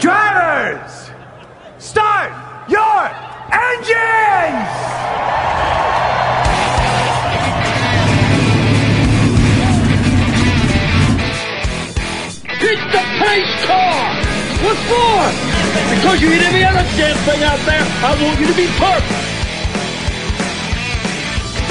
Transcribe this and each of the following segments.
Drivers, start your engines! It's the pace car! What's for? Because you eat any other damn thing out there, I want you to be perfect!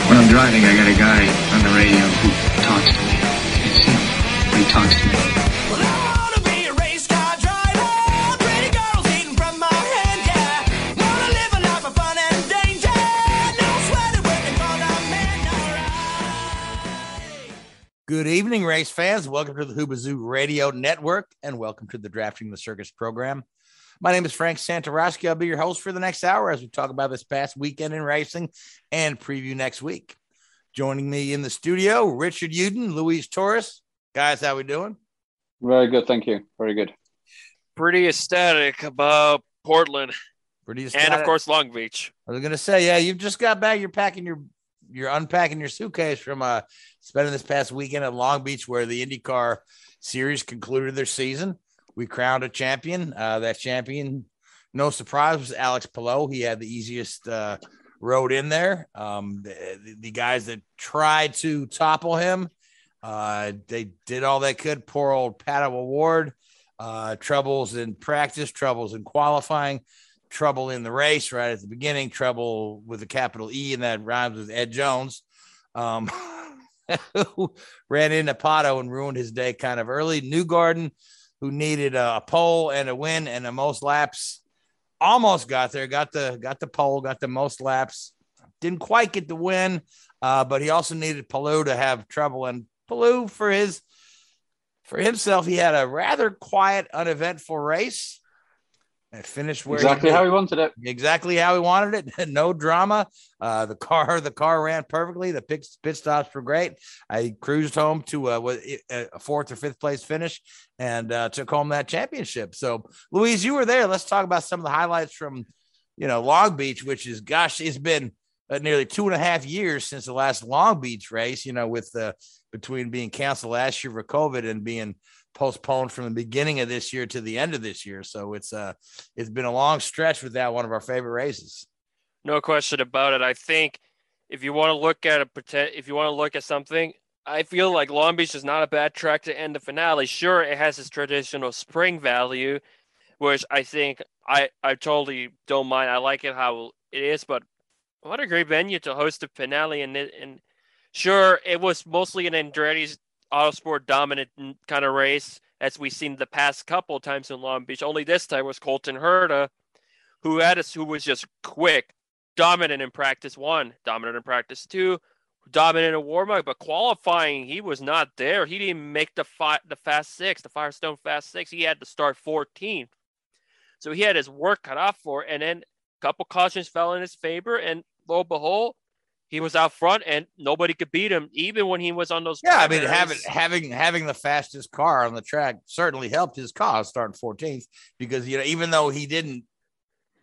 When I'm driving, I got a guy on the radio who talks to me. It's him. He talks to me. Well, I wanna be a race car driver, pretty girls eating from my hand, yeah. Wanna live a life of fun and danger, no sweating, working for the man, alright. Good evening, race fans. Welcome to the Hoobazoo Radio Network, and welcome to the Drafting the Circus program. My name is Frank Santorowski. I'll be your host for the next hour as we talk about this past weekend in racing and preview next week. Joining me in the studio, Richard Uden, Luis Torres. Guys, how we doing? Very good, thank you. Very good. Pretty ecstatic about Portland. Pretty ecstatic. And, of course, Long Beach. I was going to say, yeah, you've just got back. You're unpacking your suitcase from spending this past weekend at Long Beach, where the IndyCar series concluded their season. We crowned a champion. That champion, no surprise, was Alex Palou. He had the easiest road in there. The guys that tried to topple him, they did all they could. Poor old Pato O'Ward. Troubles in practice, troubles in qualifying. Trouble in the race right at the beginning, trouble with a capital E, and that rhymes with Ed Jones, who ran into Pato and ruined his day kind of early. Newgarden, who needed a pole and a win and the most laps, almost got there, got the pole, got the most laps, didn't quite get the win, but he also needed Palou to have trouble. And Palou, for himself, he had a rather quiet, uneventful race. Finished where exactly how he wanted it. No drama. The car ran perfectly. The pit stops were great. I cruised home to a fourth or fifth place finish and took home that championship. So, Louise, you were there. Let's talk about some of the highlights from, Long Beach, which is, gosh, it's been nearly 2.5 years since the last Long Beach race. With between being canceled last year for COVID and being postponed from the beginning of this year to the end of this year. So it's been a long stretch with that, one of our favorite races. No question about it. I think if you want to look at something, I feel like Long Beach is not a bad track to end the finale. Sure, it has its traditional spring value, which I think I totally don't mind. I like it how it is, but what a great venue to host the finale. And sure, it was mostly an Andretti's Autosport dominant kind of race, as we've seen the past couple times in Long Beach. Only this time was Colton Herta, who was just quick, dominant in practice one, dominant in practice two, dominant in warm-up. But qualifying, he was not there. He didn't make the Fast Six, the Firestone Fast Six. He had to start 14th, so he had his work cut off for. And then a couple cautions fell in his favor, and lo and behold, he was out front and nobody could beat him, even when he was on those. Yeah, primaries. I mean, having the fastest car on the track certainly helped his cause starting 14th, because, even though he didn't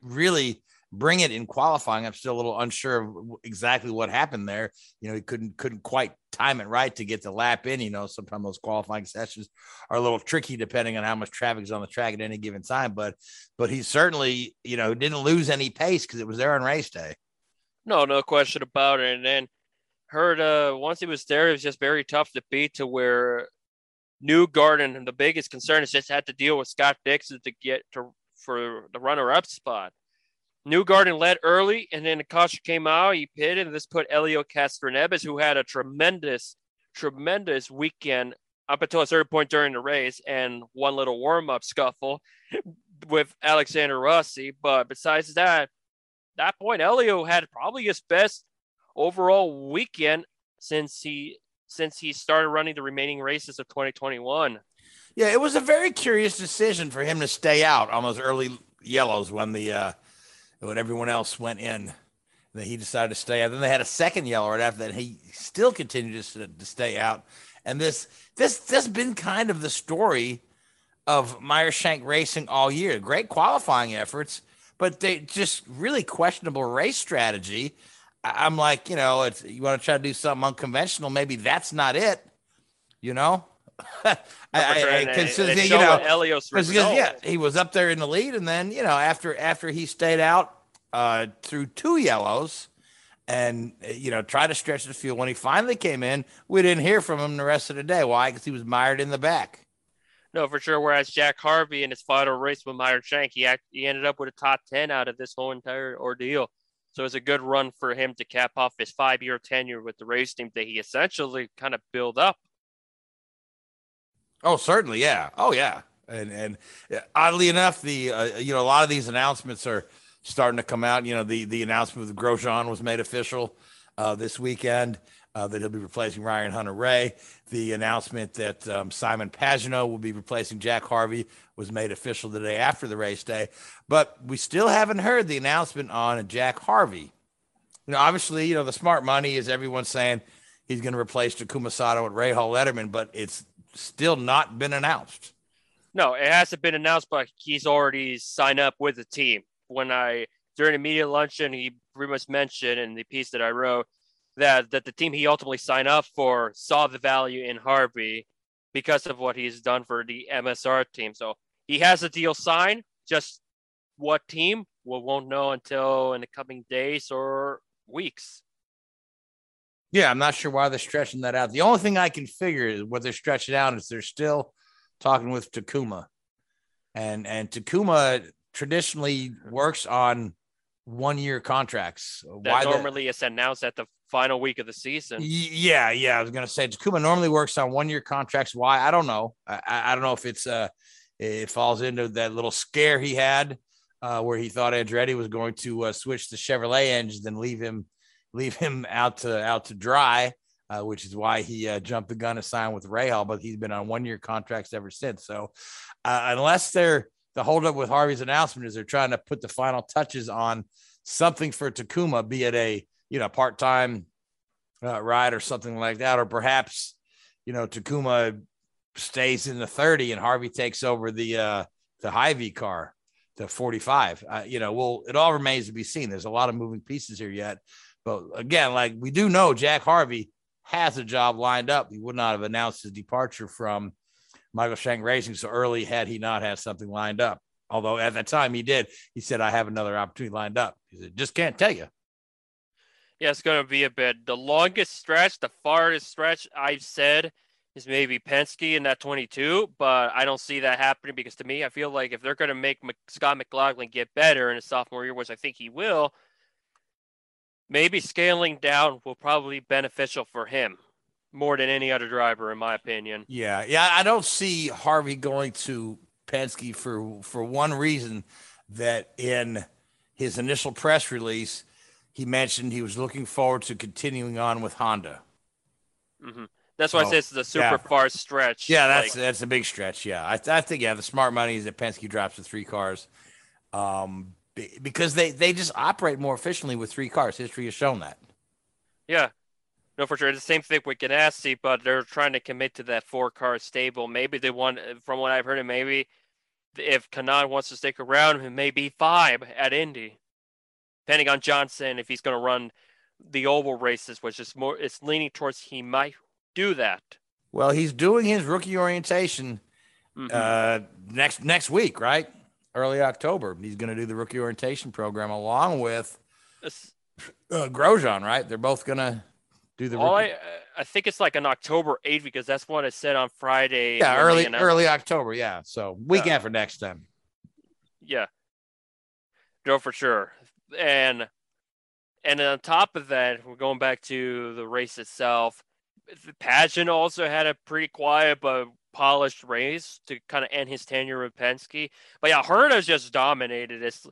really bring it in qualifying, I'm still a little unsure of exactly what happened there. He couldn't quite time it right to get the lap in. Sometimes those qualifying sessions are a little tricky depending on how much traffic is on the track at any given time. But he certainly, didn't lose any pace because it was there on race day. No question about it. And then Herta, once he was there, it was just very tough to beat, to where Newgarden, and the biggest concern is just had to deal with Scott Dixon for the runner-up spot. Newgarden led early, and then the caution came out, he pitted, and this put Hélio Castroneves, who had a tremendous, tremendous weekend up until a certain point during the race, and one little warm-up scuffle with Alexander Rossi. But besides that point, Hélio had probably his best overall weekend since he started running the remaining races of 2021. Yeah, it was a very curious decision for him to stay out on those early yellows when the when everyone else went in. That he decided to stay out. Then they had a second yellow right after that. He still continued to stay out. And this has been kind of the story of Meyer Shank Racing all year. Great qualifying efforts, but they just really questionable race strategy. I'm like, you know, it's, you want to try to do something unconventional. Maybe that's not it, you know. I consider, you know, because, yeah, he was up there in the lead, and then, you know, after he stayed out through two yellows, and, you know, tried to stretch the field. When he finally came in, we didn't hear from him the rest of the day. Why? Because he was mired in the back. No, for sure. Whereas Jack Harvey in his final race with Meyer Shank, he ended up with a top 10 out of this whole entire ordeal. So it's a good run for him to cap off his 5-year tenure with the race team that he essentially kind of built up. Oh, certainly. Yeah. Oh, yeah. And oddly enough, the, you know, a lot of these announcements are starting to come out. You know, the announcement with Grosjean was made official this weekend, that he'll be replacing Ryan Hunter-Reay. The announcement that Simon Pagenaud will be replacing Jack Harvey was made official the day after the race day. But we still haven't heard the announcement on Jack Harvey. You know, obviously, you know, the smart money is everyone saying he's going to replace Takuma Sato and Rahal Letterman, but it's still not been announced. No, it hasn't been announced, but he's already signed up with the team. During the media luncheon, he pretty much mentioned in the piece that I wrote that the team he ultimately signed up for saw the value in Harvey because of what he's done for the MSR team. So he has a deal signed. Just what team, we won't know until in the coming days or weeks. Yeah, I'm not sure why they're stretching that out. The only thing I can figure is what they're stretching out is they're still talking with Takuma. And Takuma traditionally works on one-year contracts. That normally is announced at the final week of the season. Yeah. I was going to say Takuma normally works on one-year contracts. Why? I don't know. I don't know if it's it falls into that little scare he had where he thought Andretti was going to switch the Chevrolet engines and leave him out to dry, which is why he jumped the gun to sign with Rahal, but he's been on one-year contracts ever since. So unless the holdup with Harvey's announcement is they're trying to put the final touches on something for Takuma, be it a, you know, part-time ride or something like that, or perhaps, you know, Takuma stays in the 30 and Harvey takes over the Hy-Vee car, the 45. You know, well, it all remains to be seen. There's a lot of moving pieces here yet. But again, like, we do know Jack Harvey has a job lined up. He would not have announced his departure from Michael Shank Racing so early had he not had something lined up. Although at that time he did, he said, I have another opportunity lined up. He said, just can't tell you. Yeah, it's going to be a bit. The longest stretch, the farthest stretch I've said is maybe Penske in that 22, but I don't see that happening because to me, I feel like if they're going to make Scott McLaughlin get better in his sophomore year, which I think he will, maybe scaling down will probably be beneficial for him more than any other driver, in my opinion. Yeah. I don't see Harvey going to Penske for one reason, that in his initial press release, he mentioned he was looking forward to continuing on with Honda. Mm-hmm. That's why I say it's the super far stretch. Yeah, that's a big stretch. Yeah, I think the smart money is that Penske drops to three cars, because they just operate more efficiently with three cars. History has shown that. Yeah. No, for sure. It's the same thing with Ganassi, but they're trying to commit to that four-car stable. Maybe they want, from what I've heard, maybe if Kanaan wants to stick around, it may be five at Indy, depending on Johnson, if he's going to run the oval races, which is more, it's leaning towards he might do that. Well, he's doing his rookie orientation next week, right? Early October. He's going to do the rookie orientation program along with Grosjean, right? They're both going to do the rookie. I think it's like an October 8th because that's what it said on Friday. Yeah, early October. Yeah, so week after next time. Yeah, no, for sure. And on top of that, we're going back to the race itself. Pagenaud also had a pretty quiet but polished race to kind of end his tenure with Penske. But yeah, Herta's just dominated. It's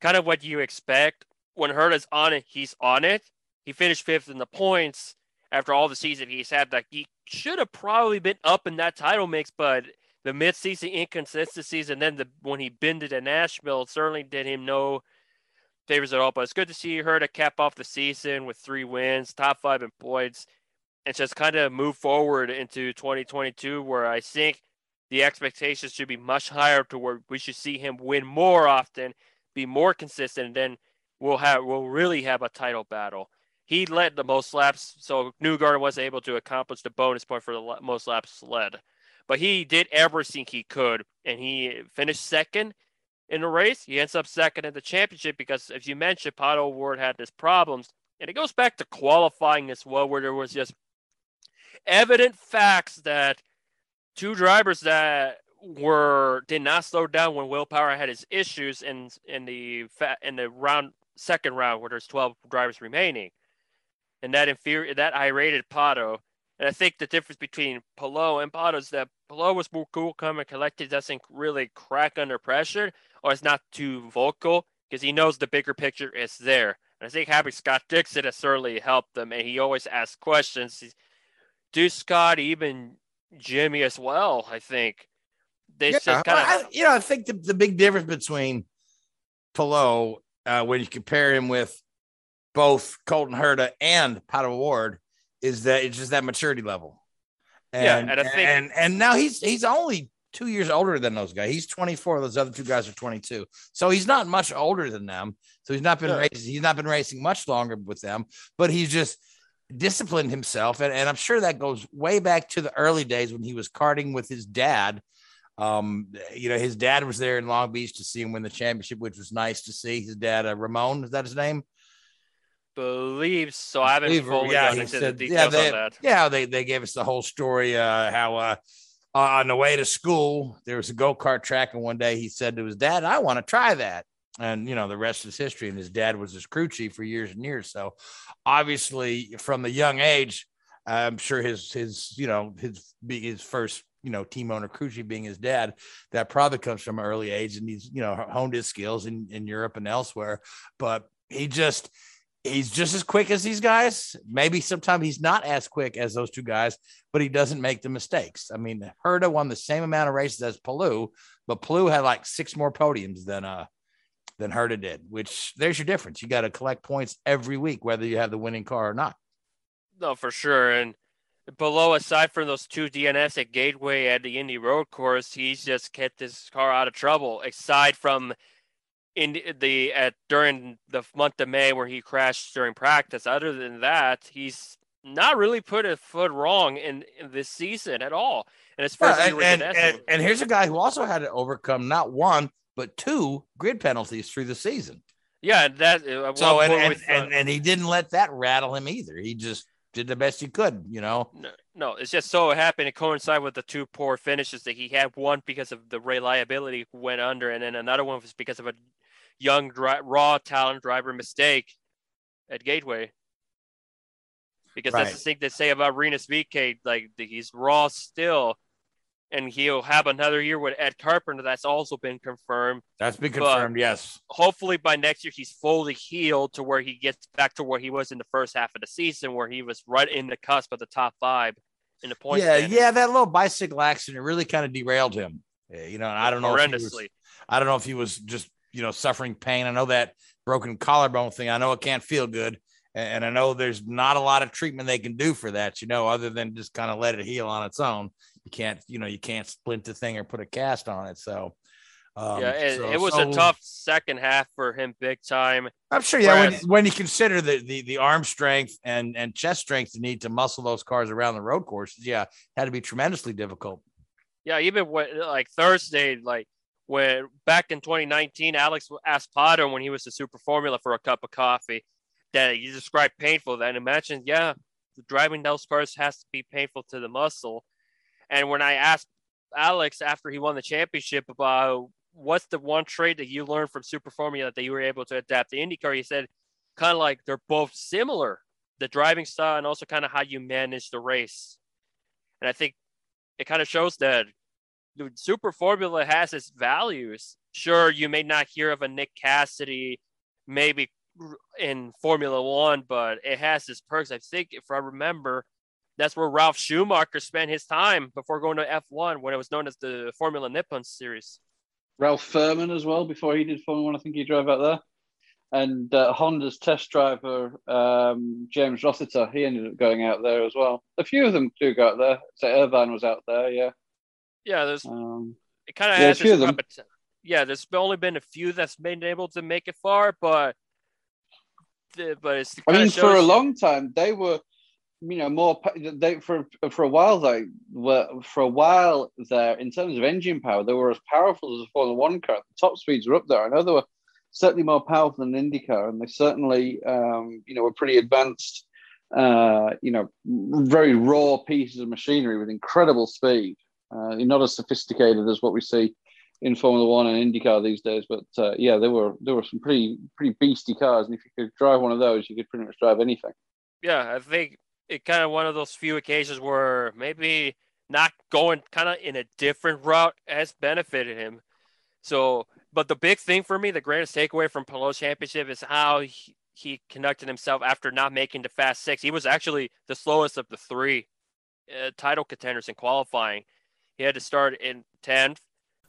kind of what you expect when Herta's on it. He's on it. He finished 5th in the points after all the season he's had. That he should have probably been up in that title mix, but the midseason inconsistencies, and then when he bended at Nashville, it certainly did him no favors at all. But it's good to see her to cap off the season with 3 wins, top 5 in points, and just kind of move forward into 2022, where I think the expectations should be much higher, to where we should see him win more often, be more consistent, and then we'll really have a title battle. He led the most laps, so Newgarden wasn't able to accomplish the bonus point for the most laps led. But he did everything he could, and he finished second in the race. He ends up second in the championship because, as you mentioned, Pato O'Ward had his problems. And it goes back to qualifying as well, where there was just evident facts that two drivers that did not slow down when Will Power had his issues in the second round where there's 12 drivers remaining. And that irated Pato. And I think the difference between Palou and Pato is that Palou was more cool, calm, and collected, doesn't really crack under pressure, or is not too vocal, because he knows the bigger picture is there. And I think having Scott Dixon has certainly helped them, and he always asks questions. Do Scott, even Jimmy as well, I think. I think the big difference between Palou, when you compare him with both Colton Herta and Pato O'Ward, is that it's just that maturity level. And now he's only 2 years older than those guys. He's 24. Those other two guys are 22. So he's not much older than them. So he's not been racing. He's not been racing much longer with them, but he's just disciplined himself. And I'm sure that goes way back to the early days when he was karting with his dad. His dad was there in Long Beach to see him win the championship, which was nice to see. His dad, Ramon, is that his name? Believe so. I haven't fully gotten into the details on that. Yeah, they gave us the whole story, how on the way to school there was a go-kart track, and one day he said to his dad, "I want to try that." And the rest is history. And his dad was his crew chief for years and years. So obviously, from a young age, I'm sure his first team owner, crew chief, being his dad, that probably comes from an early age, and he's honed his skills in Europe and elsewhere. But he's just as quick as these guys. Maybe sometimes he's not as quick as those two guys, but he doesn't make the mistakes. I mean, Herta won the same amount of races as Palou, but Palou had like 6 more podiums than Herta did, which there's your difference. You got to collect points every week, whether you have the winning car or not. No, for sure. And Palou, aside from those 2 DNFs at Gateway at the Indy Road Course, he's just kept his car out of trouble, aside from during the month of May where he crashed during practice. Other than that, he's not really put a foot wrong in this season at all. And as far and here's a guy who also had to overcome not 1 but 2 grid penalties through the season. Yeah, and he didn't let that rattle him either. He just did the best he could. No, it's just so happened to coincide with the 2 poor finishes that he had. 1 because of the reliability went under, and then another one was because of a young raw talent driver mistake at Gateway, because that's the thing they say about Rinus VeeKay, like he's raw still, and he'll have another year with Ed Carpenter. That's also been confirmed. Yes, hopefully by next year he's fully healed, to where he gets back to where he was in the first half of the season, where he was right in the cusp of the top 5 in the point standings. That little bicycle accident really kind of derailed him, and I don't know if he was just suffering pain. I know that broken collarbone thing, I know it can't feel good. And I know there's not a lot of treatment they can do for that, other than just kind of let it heal on its own. You can't, you can't splint the thing or put a cast on it. So, it was a tough second half for him, big time. I'm sure. Yeah. When you consider the arm strength and chest strength, you need to muscle those cars around the road courses. Yeah. Had to be tremendously difficult. Yeah. Even when Thursday, when back in 2019, Alex asked Potter when he was the Super Formula for a cup of coffee that you described painful. Then imagine, driving those cars has to be painful to the muscle. And when I asked Alex after he won the championship about what's the one trait that you learned from Super Formula that you were able to adapt to IndyCar, he said kind of like they're both similar, the driving style and also kind of how you manage the race. And I think it kind of shows that the Super Formula has its values. Sure, you may not hear of a Nick Cassidy maybe in Formula One, but it has its perks. I think if I remember, That's where Ralf Schumacher spent his time before going to F1 when it was known as the Formula Nippon series. Ralph Furman as well, before he did Formula 1, I think he drove out there. And Honda's test driver, James Rossiter, he ended up going out there as well. A few of them do go out there. So Irvine was out there, yeah. Yeah, there's it kind of has a few of them. Yeah, there's only been a few that's been able to make it far, but it's the kind of shows for a long time they were, you know, more they for a while they were there in terms of engine power they were as powerful as a Formula One car. The top speeds were up there. I know they were certainly more powerful than IndyCar, and they certainly were pretty advanced, very raw pieces of machinery with incredible speed. Not as sophisticated as what we see in Formula One and IndyCar these days, but there were some pretty beastie cars, and if you could drive one of those, you could pretty much drive anything. Yeah, I think it kind of one of those few occasions where maybe not going kind of in a different route has benefited him. So, but the big thing for me, the greatest takeaway from Palou's championship is how he conducted himself after not making the Fast Six. He was actually the slowest of the three title contenders in qualifying. He had to start in 10th.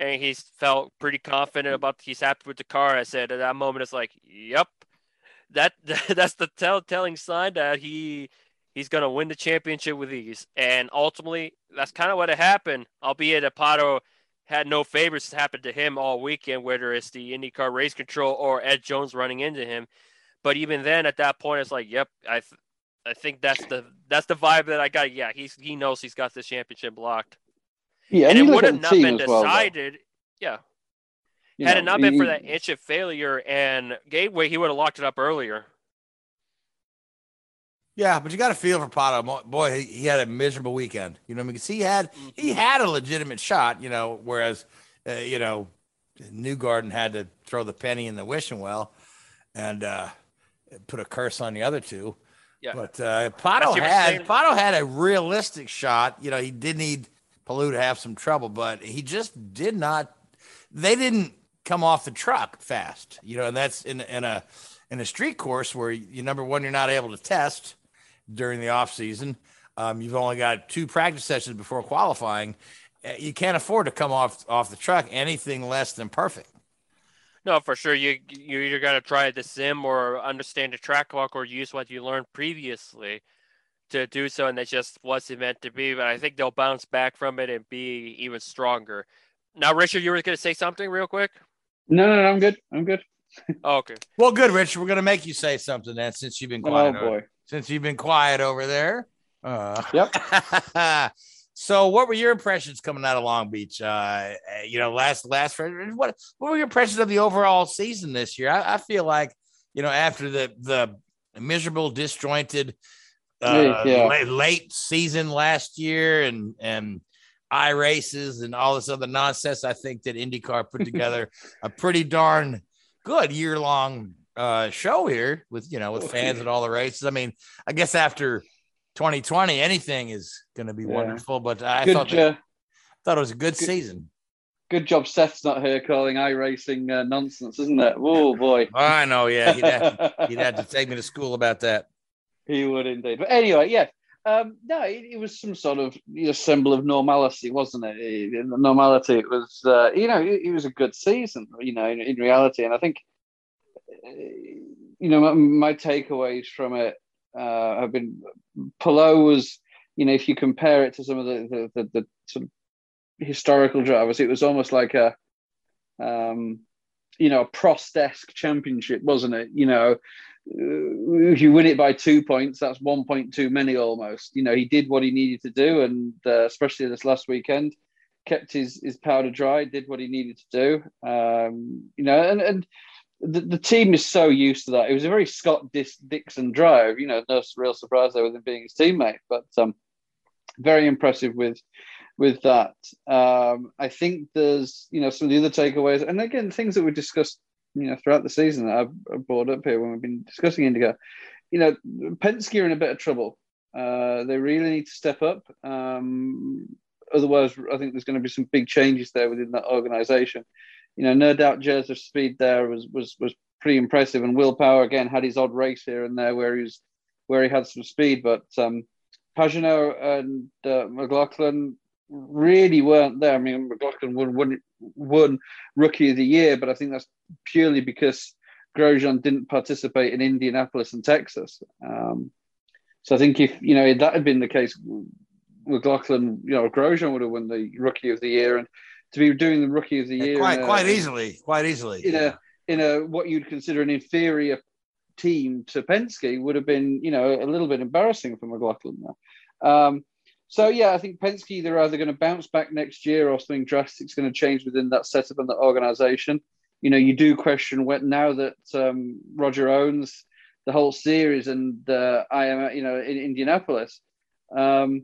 And he felt pretty confident about he's happy with the car. I said at that moment, it's like, yep, that's the telling sign that he's going to win the championship with ease. And ultimately, that's kind of what happened, albeit Pato had no favors happen to him all weekend, whether it's the IndyCar race control or Ed Jones running into him. But even then, at that point, it's like, yep, I think that's the vibe that I got. Yeah, he knows he's got this championship locked. Yeah, and it would have not been decided, had it not been for that inch of failure and Gateway, he would have locked it up earlier. Yeah, but you got to feel for Pato. Boy, he had a miserable weekend. You know what I mean? Because he had a legitimate shot, whereas, Newgarden had to throw the penny in the wishing well and put a curse on the other two. Yeah. But Pato had a realistic shot. He did need Palou to have some trouble, but he just they didn't come off the truck fast, and that's in a street course where number one, you're not able to test during the off season. You've only got 2 practice sessions before qualifying. You can't afford to come off the truck anything less than perfect. No, for sure. You either got to try the sim or understand the track clock or use what you learned previously to do so, and that just wasn't meant to be. But I think they'll bounce back from it and be even stronger. Now, Richard, you were going to say something real quick? No, I'm good. Oh, okay. Well, good, Rich. We're going to make you say something then, since you've been quiet. Oh, boy. Since you've been quiet over there. Yep. So, what were your impressions coming out of Long Beach? Last Friday, what were your impressions of the overall season this year? I feel like after the miserable, disjointed late season last year and iRaces and all this other nonsense, I think that IndyCar put together a pretty darn good year-long show here with fans and all the races. I mean, I guess after 2020, anything is going to be wonderful, but I thought it was a good season. Good job Seth's not here calling iRacing nonsense, isn't it? Oh, boy. I know, yeah. He'd have to take me to school about that. He would indeed. But anyway, yes. It was some sort of symbol of normality, wasn't it? Normality. It was, it was a good season, in reality. And I think, my takeaways from it have been. Palou was, you know, if you compare it to some of the sort of historical drivers, it was almost like a, you know, a Prost-esque championship, wasn't it? You know, if you win it by 2 points, that's 1 point too many almost. You know, he did what he needed to do, and especially this last weekend, kept his powder dry, did what he needed to do. You know, and the team is so used to that. It was a very Scott Dixon drive. You know, no real surprise there with him being his teammate, but very impressive with that. I think there's, you know, some of the other takeaways, and again, things that we discussed, you know, throughout the season that I've brought up here when we've been discussing Indigo. You know, Penske are in a bit of trouble. They really need to step up. Otherwise, I think there's going to be some big changes there within that organisation. You know, no doubt Joseph's speed there was pretty impressive, and Willpower again had his odd race here and there where he had some speed, but Pagenaud and McLaughlin really weren't there. I mean, McLaughlin won Rookie of the Year, but I think that's purely because Grosjean didn't participate in Indianapolis and Texas. So I think if, you know, if that had been the case, McLaughlin, you know, Grosjean would have won the Rookie of the Year, and to be doing the Rookie of the Year quite easily in a what you'd consider an inferior team to Penske would have been, you know, a little bit embarrassing for McLaughlin there. So yeah, I think Penske, they're either going to bounce back next year or something drastic's going to change within that setup and that organisation. You know, you do question when, now that Roger owns the whole series and IMO, you know, in Indianapolis, the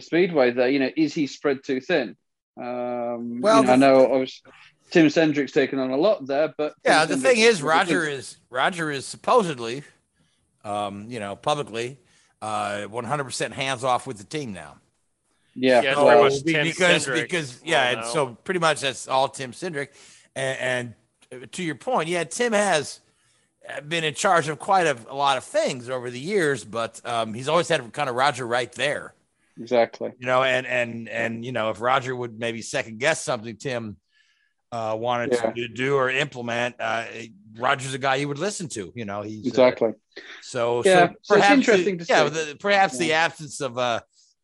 speedway there, you know, is he spread too thin? Well, you know, I know obviously Tim Cendrick's taken on a lot there, but yeah, the thing is, Roger is supposedly, you know, publicly, 100% hands off with the team now. Yeah, yeah, so, because yeah, and so pretty much that's all Tim Cendrick. And to your point, yeah, Tim has been in charge of quite a lot of things over the years, but he's always had kind of Roger right there. Exactly. You know, and you know, if Roger would maybe second guess something Tim wanted to do or implement, Roger's a guy you would listen to. You know, he's exactly. So perhaps it's interesting to see. The absence of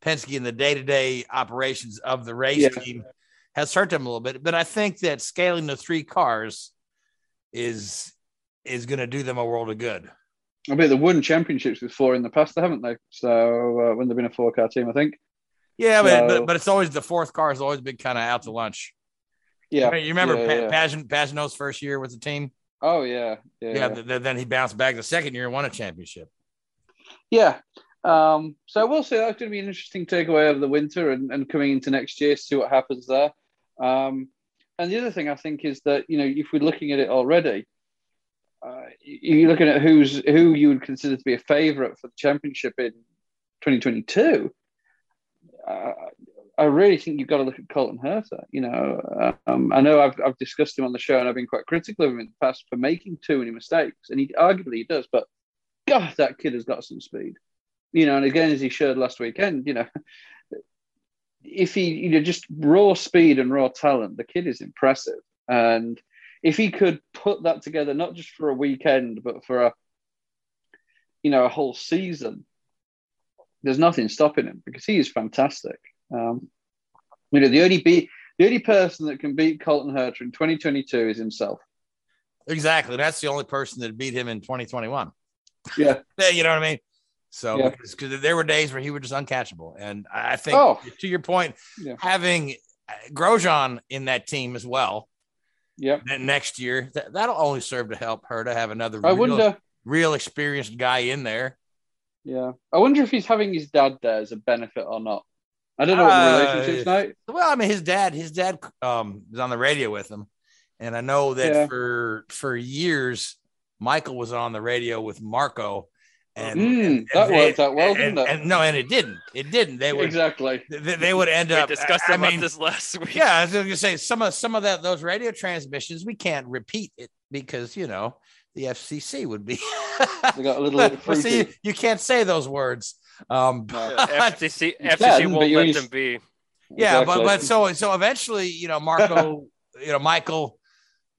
Penske in the day-to-day operations of the race team has hurt them a little bit. But I think that scaling the three cars is going to do them a world of good. I bet they've won championships with four in the past, haven't they? So when they've been a four-car team, I think. Yeah, so, but it's always the fourth car has always been kind of out to lunch. Yeah, I mean, you remember Pagenaud's first year with the team? Oh yeah. Then he bounced back the second year and won a championship. Yeah, so we'll see. That's going to be an interesting takeaway over the winter and coming into next year, see what happens there. And the other thing I think is that, you know, if we're looking at it already. You're looking at who you would consider to be a favourite for the championship in 2022. I really think you've got to look at Colton Herta. You know, I know I've discussed him on the show and I've been quite critical of him in the past for making too many mistakes, and he arguably does. But God, that kid has got some speed. You know, and again, as he showed last weekend, you know, if he, you know, just raw speed and raw talent, the kid is impressive. And if he could put that together, not just for a weekend, but for a, you know, a whole season, there's nothing stopping him because he is fantastic. You know, the only person that can beat Colton Herta in 2022 is himself. Exactly. That's the only person that beat him in 2021. Yeah. You know what I mean? So because there were days where he was just uncatchable. And I think to your point, having Grosjean in that team as well, next year, that'll only serve to help her to have another real experienced guy in there. Yeah. I wonder if he's having his dad there as a benefit or not. I don't know what the relationship's like. Well, I mean, his dad was on the radio with him. And I know that for years, Michael was on the radio with Marco. And that worked out well, didn't it? No, and it didn't. They would end up discussing this last week. Yeah, I was going to say some of those radio transmissions we can't repeat it because, you know, the FCC would be. We got a little bit freaky. See, you can't say those words. FCC won't let them be. Yeah, exactly. but so eventually, you know, Marco, you know, Michael.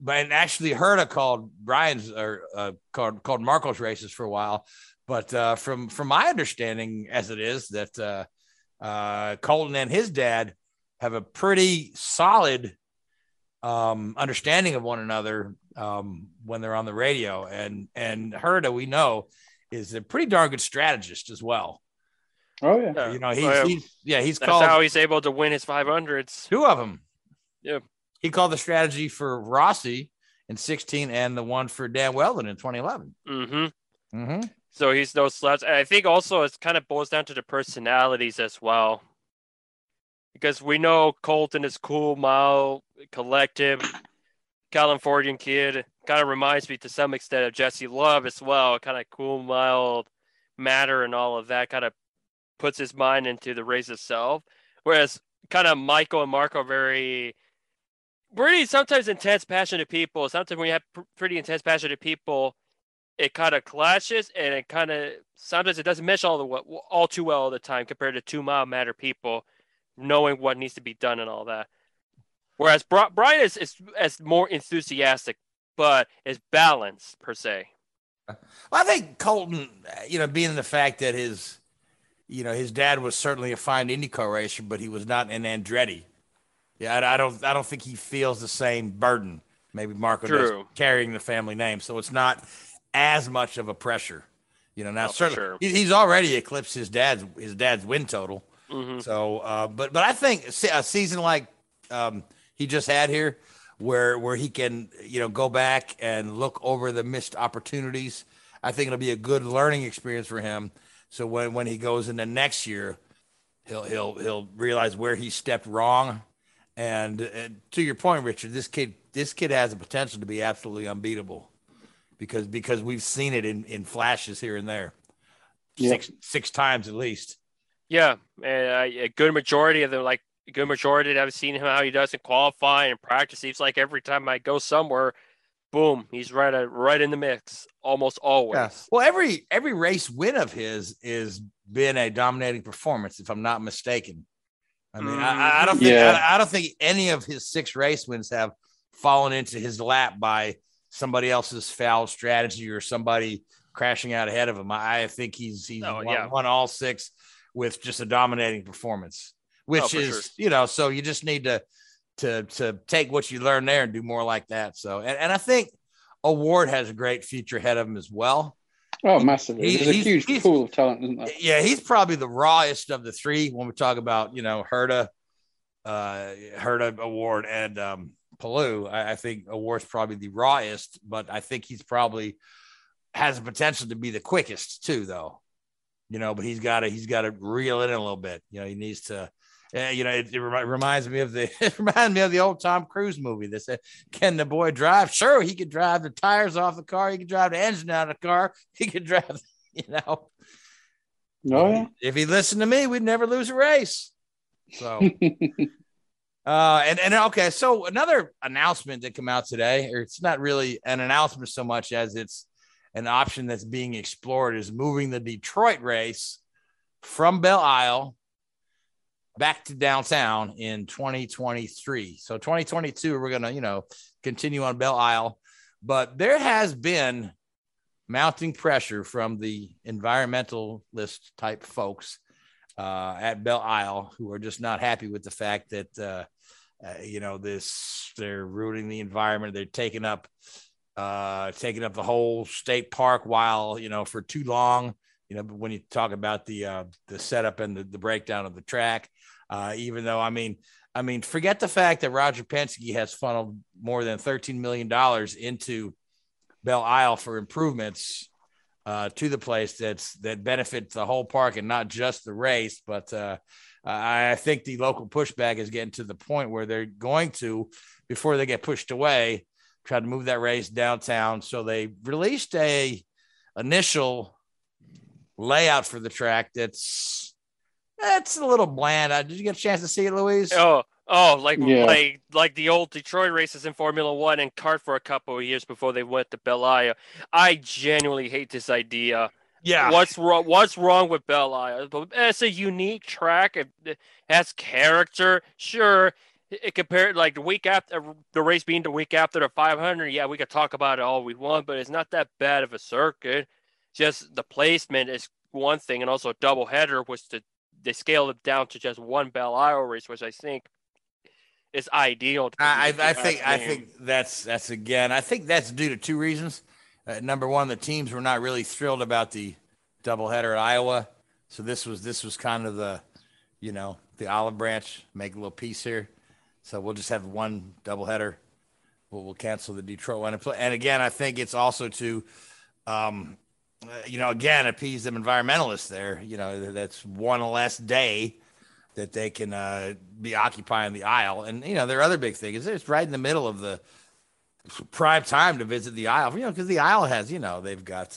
And actually Herta called Brian's or called Marco's races for a while. But from my understanding, as it is, that Colton and his dad have a pretty solid understanding of one another when they're on the radio. And Herta, we know, is a pretty darn good strategist as well. Oh, yeah. So, you know, he's that's called. That's how he's able to win his 500s. Two of them. Yeah. He called the strategy for Rossi in 2016 and the one for Dan Weldon in 2011. Mm-hmm. Mm-hmm. So he's no slouch. I think also it kind of boils down to the personalities as well. Because we know Colton is cool, mild, collective, Californian kid. Kind of reminds me to some extent of Jesse Love as well. Kind of cool, mild matter and all of that. Kind of puts his mind into the race itself. Whereas kind of Michael and Marco are very pretty sometimes intense, passionate people. Sometimes when you have pretty intense, passionate people, it kind of clashes, and it kind of sometimes it doesn't mesh all too well all the time compared to two mild matter people knowing what needs to be done and all that. Whereas Brian is more enthusiastic, but is balanced per se. Well, I think Colton, you know, being the fact that his, you know, his dad was certainly a fine IndyCar racer, but he was not an Andretti. Yeah, I don't think he feels the same burden. Maybe Marco does, carrying the family name, so it's not as much of a pressure, you know. Now, certainly, sure, he's already eclipsed his dad's win total. Mm-hmm. So, but I think a season like he just had here, where he can, you know, go back and look over the missed opportunities, I think it'll be a good learning experience for him. So when he goes into next year, he'll realize where he stepped wrong. And to your point, Richard, this kid has the potential to be absolutely unbeatable. Because we've seen it in flashes here and there, yeah. six times at least. Yeah, and a good majority of I've seen him how he does in qualifying and practice. Seems like every time I go somewhere, boom, he's right in the mix almost always. Yeah. Well, every race win of his is been a dominating performance, if I'm not mistaken. I mean, I don't think any of his 6 race wins have fallen into his lap by somebody else's foul strategy or somebody crashing out ahead of him. I think he's won all 6 with just a dominating performance, which is, sure, you know, so you just need to take what you learn there and do more like that. So, and I think O'Ward has a great future ahead of him as well. Oh, massively. There's a huge pool of talent, isn't there? Yeah. He's probably the rawest of the 3 when we talk about, you know, Herta, O'Ward, and, Palou. I think O'Ward's probably the rawest, but I think he's probably has the potential to be the quickest too, though, you know, but he's got to reel it in a little bit. You know, he needs to, you know, it reminds me of the old Tom Cruise movie that said, can the boy drive? Sure. He could drive the tires off the car. He could drive the engine out of the car. He could drive, you know, no. If he listened to me, we'd never lose a race. So, and okay, so another announcement that came out today, or it's not really an announcement so much as it's an option that's being explored, is moving the Detroit race from Belle Isle back to downtown in 2023. So 2022, we're going to, you know, continue on Belle Isle, but there has been mounting pressure from the environmentalist type folks at Belle Isle, who are just not happy with the fact that, you know, they're ruining the environment. They're taking up the whole state park while, you know, for too long, you know, but when you talk about the setup and the breakdown of the track, even though, I mean, forget the fact that Roger Penske has funneled more than $13 million into Belle Isle for improvements to the place that benefits the whole park and not just the race. But I think the local pushback is getting to the point where they're going to, before they get pushed away, try to move that race downtown. So they released a initial layout for the track that's a little bland. Did you get a chance to see it, Louise? Like the old Detroit races in Formula One and kart for a couple of years before they went to Belle Isle. I genuinely hate this idea. Yeah, what's wrong with Belle Isle? It's a unique track. It has character, sure. It compared like the week after the race being the week after the 500. Yeah, we could talk about it all we want, but it's not that bad of a circuit. just the placement is one thing, and also doubleheader was to they scaled it down to just one Belle Isle race, which I think is ideal. I think that's due to two reasons. Number one, the teams were not really thrilled about the doubleheader at Iowa, so this was kind of the, you know, the olive branch, make a little piece here. So we'll just have one doubleheader. We'll cancel the Detroit one. And again, I think it's also to, you know, again, appease them environmentalists there. You know, that's one less day that they can be occupying the aisle. And, you know, their other big thing is it's right in the middle of the prime time to visit the aisle, you know, because the aisle has, you know, they've got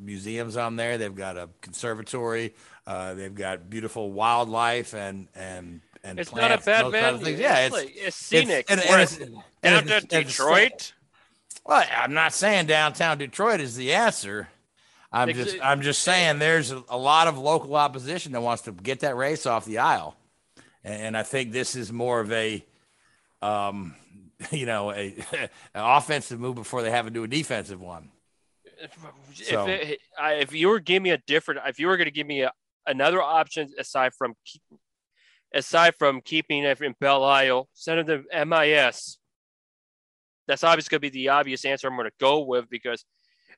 museums on there. They've got a conservatory. They've got beautiful wildlife and it's plants, not a bad man. Kind of yeah, it's scenic. Downtown Detroit. Well, I'm not saying downtown Detroit is the answer. I'm just saying there's a lot of local opposition that wants to get that race off the aisle, and I think this is more of a, you know, an offensive move before they have to do a defensive one. If you were going to give me another option aside from keeping it in Belle Isle, send them to MIS. That's obviously going to be the obvious answer I'm going to go with, because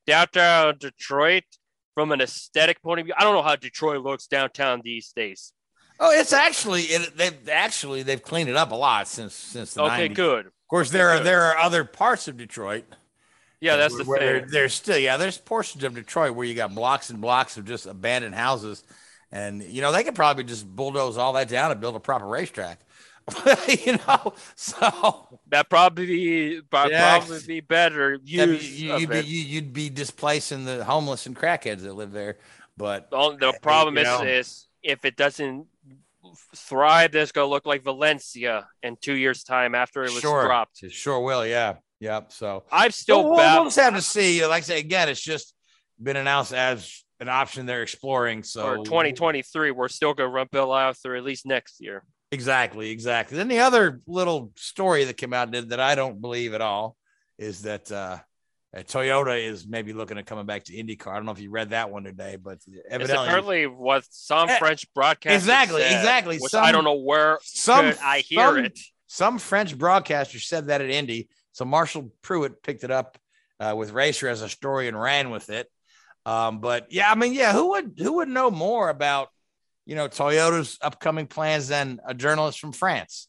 downtown Detroit, from an aesthetic point of view, I don't know how Detroit looks downtown these days. Oh, it's actually they've cleaned it up a lot since the 90s. Okay, good. Of course, there are other parts of Detroit. Yeah, that's the thing. There's still there's portions of Detroit where you got blocks and blocks of just abandoned houses. And, you know, they could probably just bulldoze all that down and build a proper racetrack, you know, so that probably be better. You'd be displacing the homeless and crackheads that live there. But the problem is if it doesn't thrive, that's going to look like Valencia in 2 years' time after it was dropped. It sure will. Yeah. Yep. So I'm still we'll just have to see. Like I say, again, it's just been announced as an option they're exploring. So for 2023, we're still going to run Belle Isle through at least next year. Exactly. Then the other little story that came out that I don't believe at all is that Toyota is maybe looking at coming back to IndyCar. I don't know if you read that one today, but evidently it's currently what some French broadcaster said, which I don't know where I hear it. Some French broadcaster said that at Indy. So Marshall Pruitt picked it up with Racer as a story and ran with it. But yeah, I mean, yeah, who would know more about, you know, Toyota's upcoming plans than a journalist from France?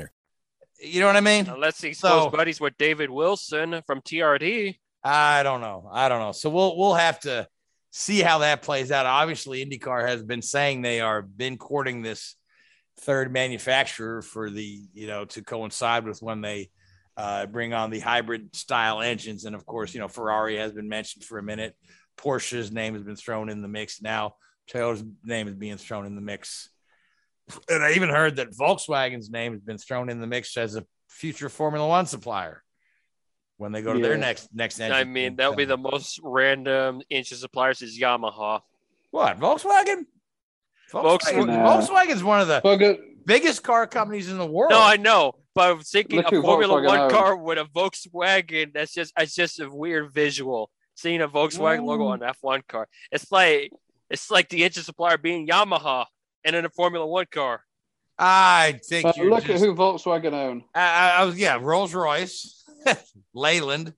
You know what I mean? Unless he's close buddies with David Wilson from TRD. I don't know. So we'll have to see how that plays out. Obviously, IndyCar has been saying they are been courting this third manufacturer for the, you know, to coincide with when they bring on the hybrid style engines. And of course, you know, Ferrari has been mentioned for a minute. Porsche's name has been thrown in the mix. Now Toyota's name is being thrown in the mix. And I even heard that Volkswagen's name has been thrown in the mix as a future Formula One supplier when they go to their next engine. I mean, that would be the most random engine suppliers is Yamaha. What, Volkswagen? Volkswagen's one of the biggest car companies in the world. No, I know, but I'm thinking a Formula One car with a Volkswagen. That's just a weird visual. Seeing a Volkswagen logo on an F1 car, it's like the engine supplier being Yamaha. And in a Formula One car, I think. But look at who Volkswagen own. Rolls Royce, Leyland,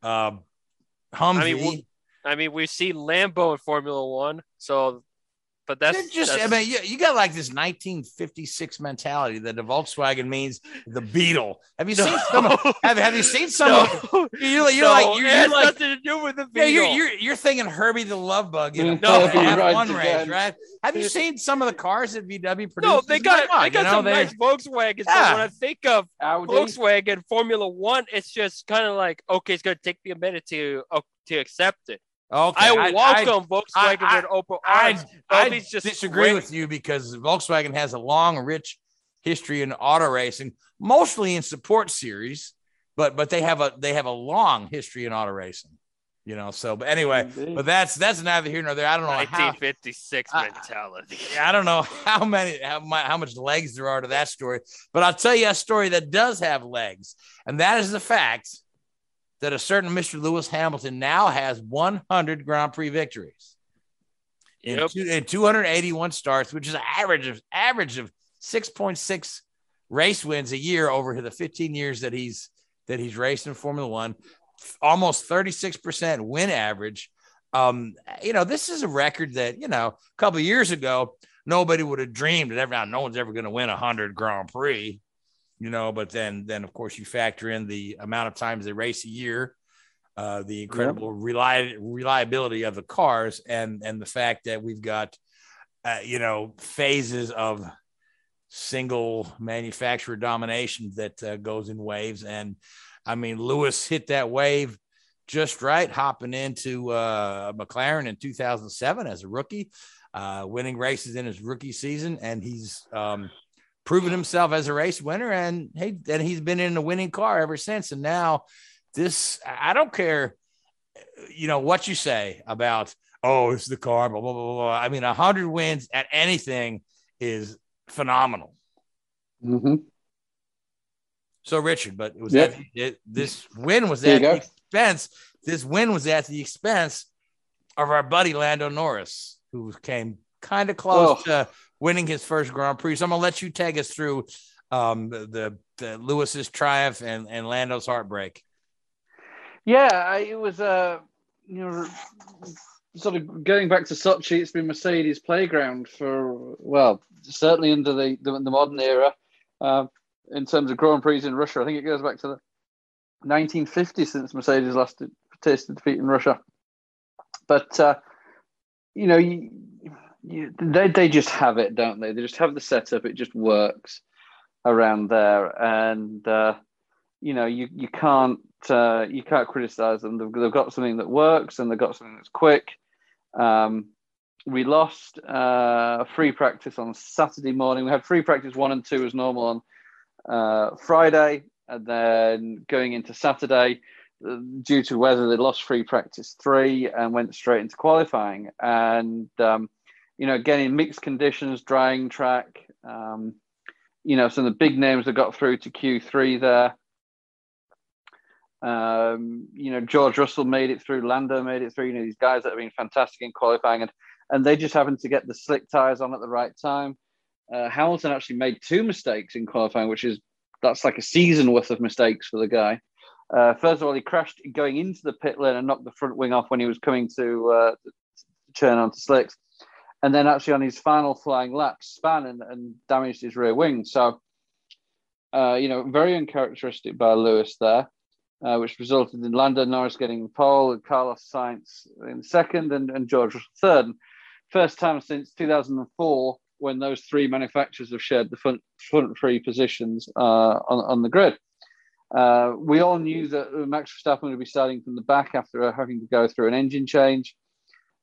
Humvee. I mean, we've seen Lambo in Formula One. So, but that's. I mean, you got like this 1956 mentality that the Volkswagen means the Beetle. Have you seen some? Have you seen some? No. You're like nothing to do with the Beetle. Yeah, you're thinking Herbie the Love Bug in F1 race, right? Have you seen some of the cars that VW produced? No, they got some nice Volkswagens. Yeah. When I think of Audi, Volkswagen Formula One, it's just kind of like, okay, it's going to take me a minute to accept it. Okay. I welcome Volkswagen with open arms. I disagree with you because Volkswagen has a long, rich history in auto racing, mostly in support series, but they have a long history in auto racing. You know, so but anyway, indeed. But that's neither here nor there. I don't know 1956 mentality. I don't know how much legs there are to that story, but I'll tell you a story that does have legs, and that is the fact that a certain Mr. Lewis Hamilton now has 100 Grand Prix victories and 281 starts, which is an average of 6.6 race wins a year over the 15 years that he's raced in Formula One. Almost 36% win average. This is a record that, a couple of years ago, nobody would have dreamed that no one's ever going to win 100 Grand Prix, but then of course you factor in the amount of times they race a year, the incredible reliability of the cars and the fact that we've got, phases of single manufacturer domination that goes in waves. And, I mean, Lewis hit that wave just right, hopping into McLaren in 2007 as a rookie, winning races in his rookie season, and he's proven himself as a race winner. And hey, and he's been in a winning car ever since. And now, I don't care, what you say about it's the car, blah blah blah blah. I mean, 100 wins at anything is phenomenal. Mm-hmm. So, Richard, but it was this win was at the expense. This win was at the expense of our buddy Lando Norris, who came kind of close to winning his first Grand Prix. So I'm going to let you take us through the Lewis's triumph and Lando's heartbreak. Yeah, it was, sort of going back to Sochi, it's been Mercedes' playground for, certainly into the modern era. In terms of Grand Prix in Russia, I think it goes back to the 1950s since Mercedes last tasted defeat in Russia. But, they just have it, don't they? They just have the setup. It just works around there. And, you can't criticize them. They've got something that works and they've got something that's quick. We lost free practice on Saturday morning. We had free practice 1 and 2 as normal on Friday, and then going into Saturday, due to weather, they lost free practice 3 and went straight into qualifying. And, again, in mixed conditions, drying track, some of the big names that got through to Q3 there. George Russell made it through, Lando made it through, these guys that have been fantastic in qualifying, and they just happened to get the slick tires on at the right time. Hamilton actually made 2 mistakes in qualifying, that's like a season worth of mistakes for the guy. First of all, he crashed going into the pit lane and knocked the front wing off when he was coming to turn onto slicks. And then actually on his final flying lap, span and damaged his rear wing. So, very uncharacteristic by Lewis there, which resulted in Lando Norris getting pole and Carlos Sainz in second and George Russell third. First time since 2004, when those 3 manufacturers have shared the front 3 positions on the grid. We all knew that Max Verstappen would be starting from the back after having to go through an engine change,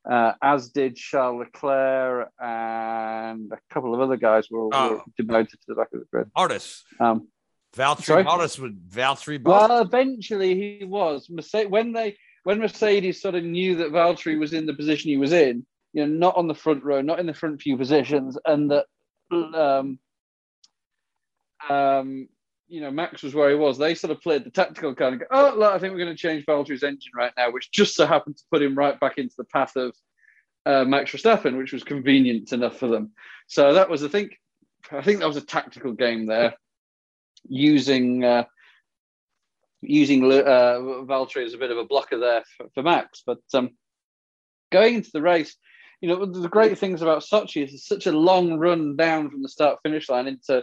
as did Charles Leclerc, and a couple of other guys were demoted to the back of the grid. Valtteri Bottas. Well, eventually he was. When Mercedes sort of knew that Valtteri was in the position he was in, not on the front row, not in the front few positions, and that, Max was where he was. They sort of played the tactical card and go, I think we're going to change Valtteri's engine right now, which just so happened to put him right back into the path of Max Verstappen, which was convenient enough for them. So that was, I think that was a tactical game there, using Valtteri as a bit of a blocker there for Max. But going into the race, the great things about Sochi is it's such a long run down from the start-finish line into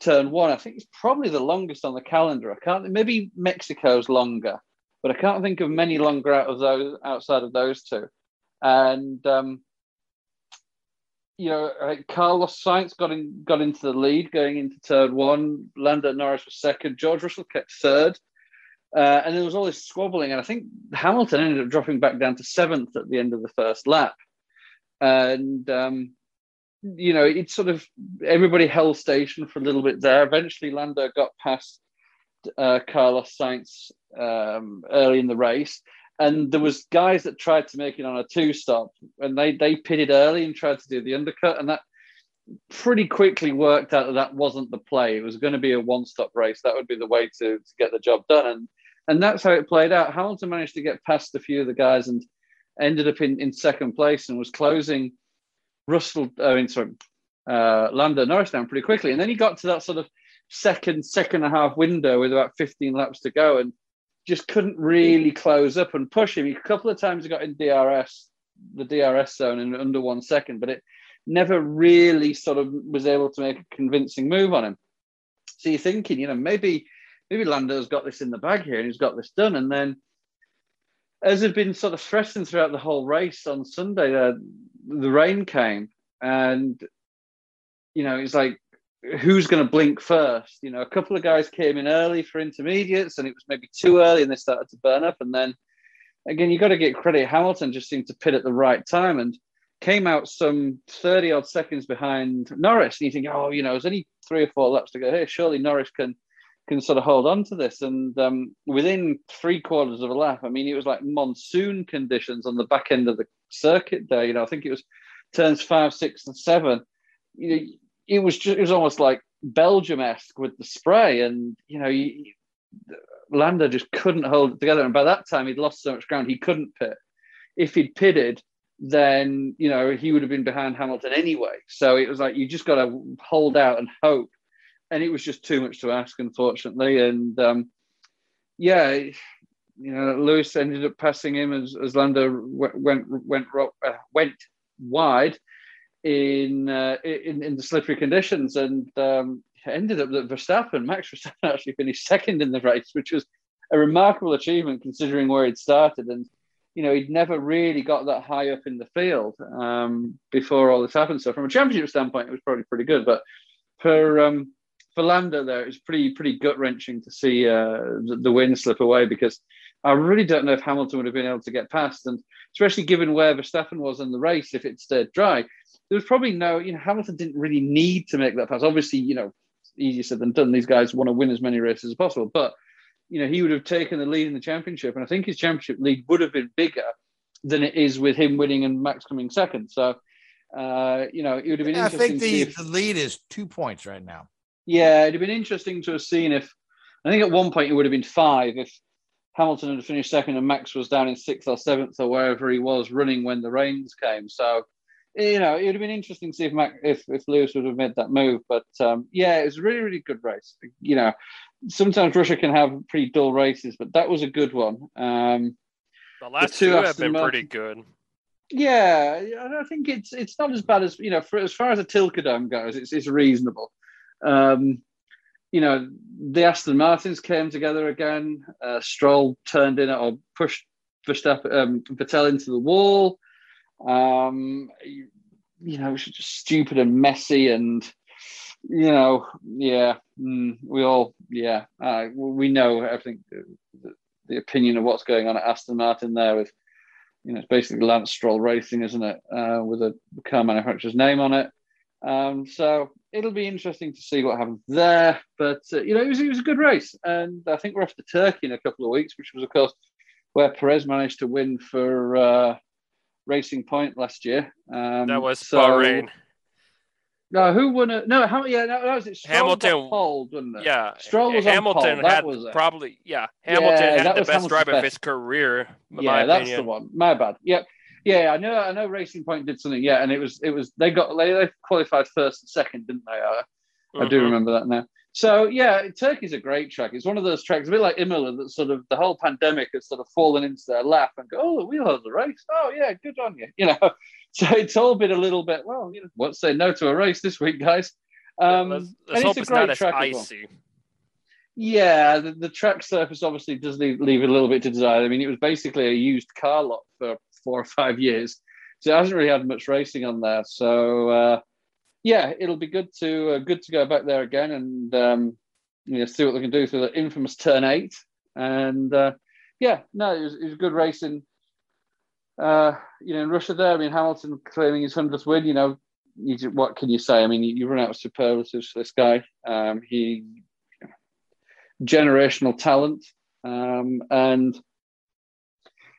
turn 1. I think it's probably the longest on the calendar. Maybe Mexico's longer, but I can't think of many longer outside of those 2. And Carlos Sainz got into the lead going into turn 1. Lando Norris was second. George Russell kept third. And there was all this squabbling. And I think Hamilton ended up dropping back down to seventh at the end of the first lap. And, you know, it's sort of everybody held station for a little bit there. Eventually, Lando got past Carlos Sainz early in the race. And there was guys that tried to make it on a two-stop. And they pitted early and tried to do the undercut. And that pretty quickly worked out that that wasn't the play. It was going to be a one-stop race. That would be the way to get the job done. And that's how it played out. Hamilton managed to get past a few of the guys and ended up in second place and was closing Lando Norris down pretty quickly. And then he got to that sort of second and a half window with about 15 laps to go and just couldn't really close up and push him. A couple of times he got in DRS, the DRS zone in under 1 second, but it never really sort of was able to make a convincing move on him. So you're thinking, you know, maybe Lando's got this in the bag here and he's got this done. And then, as had been sort of threatened throughout the whole race on Sunday, the rain came and, you know, it's like, who's going to blink first? You know, a couple of guys came in early for intermediates and it was maybe too early and they started to burn up. And then, again, you got to get credit. Hamilton just seemed to pit at the right time and came out some 30-odd seconds behind Norris. And you think, oh, you know, there's only 3 or 4 laps to go here. Surely Norris can sort of hold on to this. And within 3/4 of a lap, I mean, it was like monsoon conditions on the back end of the circuit there. You know, I think it was turns 5, 6, and 7. You know, it was almost like Belgium-esque with the spray. And, you know, Lando just couldn't hold it together. And by that time, he'd lost so much ground, he couldn't pit. If he'd pitted, then, you know, he would have been behind Hamilton anyway. So it was like, you just got to hold out and hope. And it was just too much to ask, unfortunately. And, yeah, you know, Lewis ended up passing him as Lando went wide in the slippery conditions. And ended up that Max Verstappen actually finished second in the race, which was a remarkable achievement considering where he'd started. And, you know, he'd never really got that high up in the field before all this happened. So from a championship standpoint, it was probably pretty good. But for Lando there, it was pretty gut-wrenching to see the win slip away, because I really don't know if Hamilton would have been able to get past, and especially given where Verstappen was in the race, if it stayed dry, there was probably no, you know, Hamilton didn't really need to make that pass. Obviously, you know, easier said than done. These guys want to win as many races as possible, but, you know, he would have taken the lead in the championship, and I think his championship lead would have been bigger than it is with him winning and Max coming second. So, you know, it would have been interesting. I think the lead is 2 points right now. Yeah, it'd have been interesting to have seen if, I think at one point it would have been 5 if Hamilton had finished second and Max was down in 6th or 7th or wherever he was running when the rains came. So, you know, it would have been interesting to see if Lewis would have made that move. But yeah, it was a really, really good race. You know, sometimes Russia can have pretty dull races, but that was a good one. The last two have been pretty good. Yeah, I don't think it's not as bad as, you know, for, as far as a Tilke Dome goes, it's reasonable. You know, the Aston Martins came together again. Stroll turned in or pushed Vettel into the wall. You know, it was just stupid and messy, and, you know, yeah, we know, I think, the opinion of what's going on at Aston Martin there with, you know, it's basically Lance Stroll Racing, isn't it? With a car manufacturer's name on it. So it'll be interesting to see what happens there. But, you know, it was a good race. And I think we're off to Turkey in a couple of weeks, which was, of course, where Perez managed to win for Racing Point last year. That was Bahrain. No, who won it? No, that was it. Stroll Hamilton got pulled, wasn't it? Yeah. Stroll was Hamilton on pole. That was it. Probably, yeah. Hamilton had the best drive of his career, in my opinion. Yeah, that's the one. My bad. Yep. Yeah, I know. Racing Point did something. Yeah, and it was. They qualified first and second, didn't they? I do remember that now. So yeah, Turkey's a great track. It's one of those tracks, a bit like Imola, that sort of the whole pandemic has sort of fallen into their lap and go, oh, we'll hold the race. Oh yeah, good on you. You know, so it's all been a little bit. Well, you know, won't say no to a race this week, guys. Let's hope it's not as icy. Yeah, the track surface obviously does leave a little bit to desire. I mean, it was basically a used car lot for 4 or 5 years, so it hasn't really had much racing on there. So yeah, it'll be good to go back there again and see what they can do through the infamous turn 8 And it was good racing. In Russia there, I mean, Hamilton claiming his 100th win, what can you say? I mean, you run out of superlatives for this guy. Generational talent.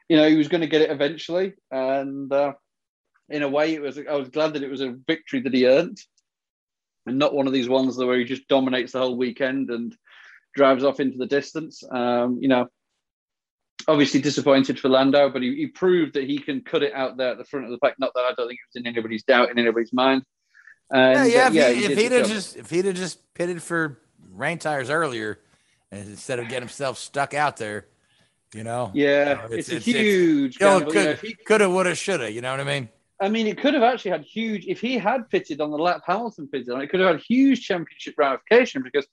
He was going to get it eventually. And in a way, I was glad that it was a victory that he earned and not one of these ones where he just dominates the whole weekend and drives off into the distance. Obviously disappointed for Lando, but he proved that he can cut it out there at the front of the pack. Not that I don't think it was in anybody's doubt, in anybody's mind. And, if he'd have just pitted for rain tires earlier instead of getting himself stuck out there, it's huge. Could have, would have, should have. You know what I mean? I mean, it could have actually had huge. If he had pitted on the lap Hamilton pitted on, it could have had huge championship ramifications, because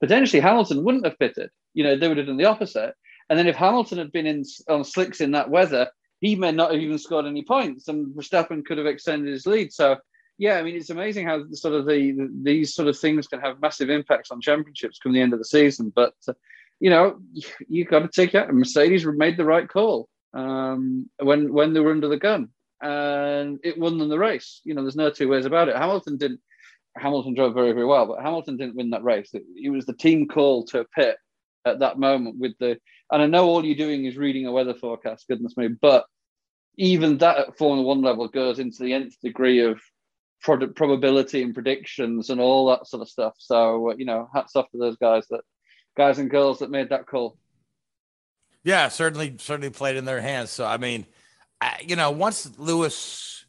potentially Hamilton wouldn't have pitted. They would have done the opposite. And then if Hamilton had been on slicks in that weather, he may not have even scored any points, and Verstappen could have extended his lead. So, it's amazing how sort of these sort of things can have massive impacts on championships come the end of the season. But, you've got to take it. And Mercedes made the right call when they were under the gun. And it won them the race. There's no two ways about it. Hamilton drove very, very well, but Hamilton didn't win that race. It was the team call to pit at that moment and I know all you're doing is reading a weather forecast, goodness me, but even that at Formula One level goes into the nth degree of probability and predictions and all that sort of stuff. So, hats off to those guys and girls that made that call. Yeah, certainly played in their hands. So, once Lewis,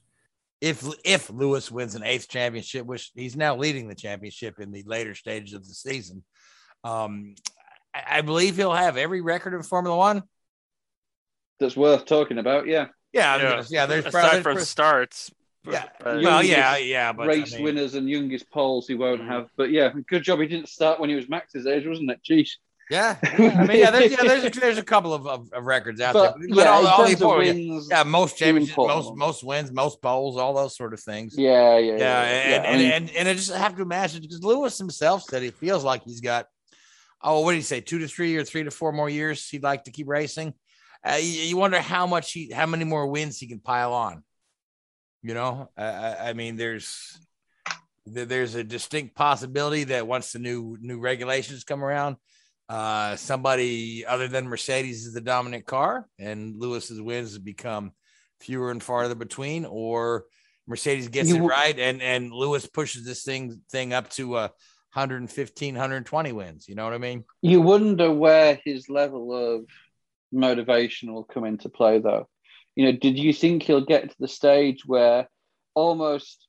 if Lewis wins an 8th championship, which he's now leading the championship in the later stages of the season, I believe he'll have every record in Formula One that's worth talking about. There's aside from starts. But race winners and youngest poles he won't have. But yeah, good job he didn't start when he was Max's age, wasn't it? Jeez. There's a couple of records out there. But all wins, most championships, most wins, most bowls, all those sort of things. And I just have to imagine, because Lewis himself said he feels like he's got, 2 to 3 or 3 to 4 more years he'd like to keep racing. You wonder how many more wins he can pile on. There's a distinct possibility that once the new regulations come around, somebody other than Mercedes is the dominant car and Lewis's wins become fewer and farther between, or Mercedes gets it right and Lewis pushes this thing up to 115, 120 wins. You know what I mean? You wonder where his level of motivation will come into play, though. Did you think he'll get to the stage where, almost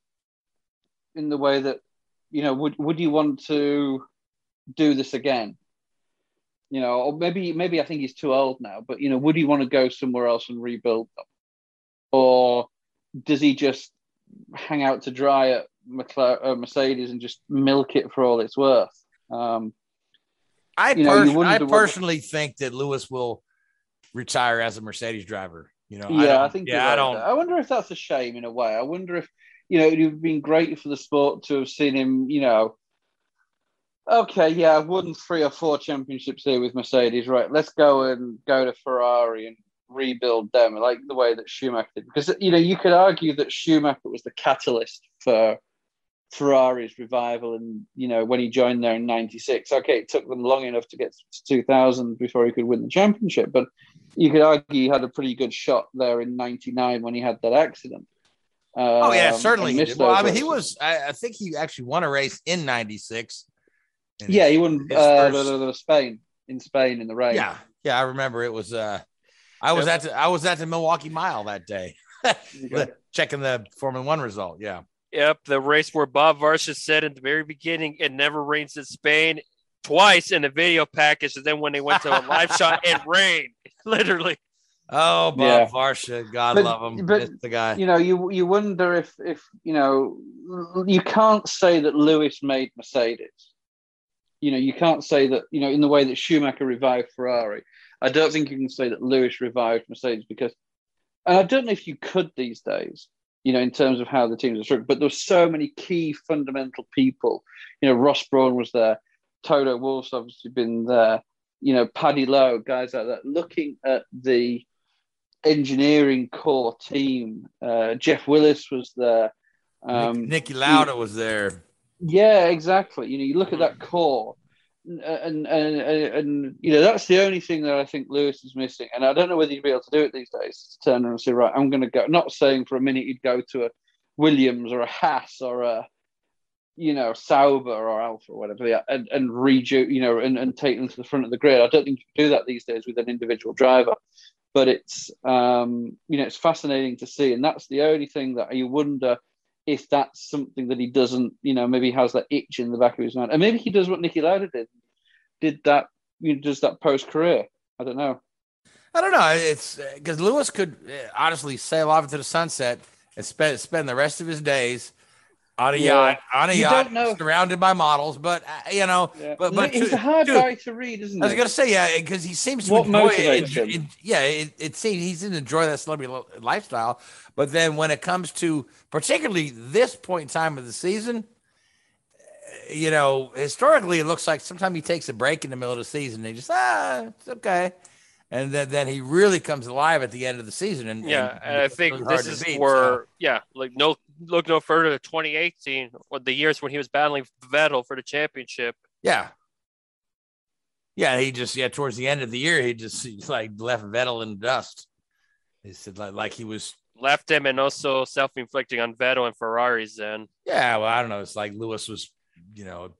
in the way that, would you want to do this again? Or maybe I think he's too old now, but, would he want to go somewhere else and rebuild them? Or does he just hang out to dry at Mercedes and just milk it for all it's worth? I personally think that Lewis will retire as a Mercedes driver. I wonder if that's a shame in a way. I wonder if it would have been great for the sport to have seen him. I've won 3 or 4 championships here with Mercedes. Right, let's go to Ferrari and rebuild them, like the way that Schumacher did. Because you could argue that Schumacher was the catalyst for Ferrari's revival, and when he joined there in '96, it took them long enough to get to 2000 before he could win the championship, but you could argue he had a pretty good shot there in '99 when he had that accident. Certainly he did. He was, I think he actually won a race in '96. He won Spain in the rain. I remember it was. I was at the Milwaukee Mile that day, checking the Formula One result. Yeah. Yep, the race where Bob Varsha said at the very beginning, "It never rains in Spain," twice in the video package, and then when they went to a live shot, it rained literally. Oh, Bob Varsha, God love him. But it's the guy. You wonder if you can't say that Lewis made Mercedes. You can't say that in the way that Schumacher revived Ferrari. I don't think you can say that Lewis revived Mercedes, because, and I don't know if you could these days, in terms of how the teams are structured, but there were so many key fundamental people. Ross Brawn was there. Toto Wolff's obviously been there. you know, Paddy Lowe, guys like that, looking at the engineering core team. Jeff Willis was there. Niki Lauda was there. Yeah, exactly. You know, you look at that core, and you know, that's the only thing that I think Lewis is missing. And I don't know whether he'd be able to do it these days, to turn around and say, right, I'm going to go. Not saying for a minute he'd go to a Williams or a Haas or a, you know, Sauber or Alpha or whatever, yeah, and redo, you know, and take them to the front of the grid. I don't think you can do that these days with an individual driver. But it's, you know, it's fascinating to see. And that's the only thing that you wonder if that's something that he doesn't, you know, maybe has that itch in the back of his mind. And maybe he does what Niki Lauda did that, you know, does that post-career. I don't know. It's because Lewis could honestly sail off into the sunset and spend the rest of his days on a yacht, surrounded by models, but you know, yeah. but he's a hard guy to read, isn't he? I was gonna say, yeah, because he seems to enjoy it. Yeah, it seems he seems to enjoy that celebrity lifestyle, but then when it comes to particularly this point in time of the season, you know, historically it looks like sometimes he takes a break in the middle of the season. And he just it's okay, and then he really comes alive at the end of the season. And yeah, and I think really this is look no further to 2018, the years when he was battling Vettel for the championship. Yeah, he just towards the end of the year he like left Vettel in the dust. He said like he was left him and also self-inflicting on Vettel and Ferraris. Then well, I don't know. It's like Lewis was, you know,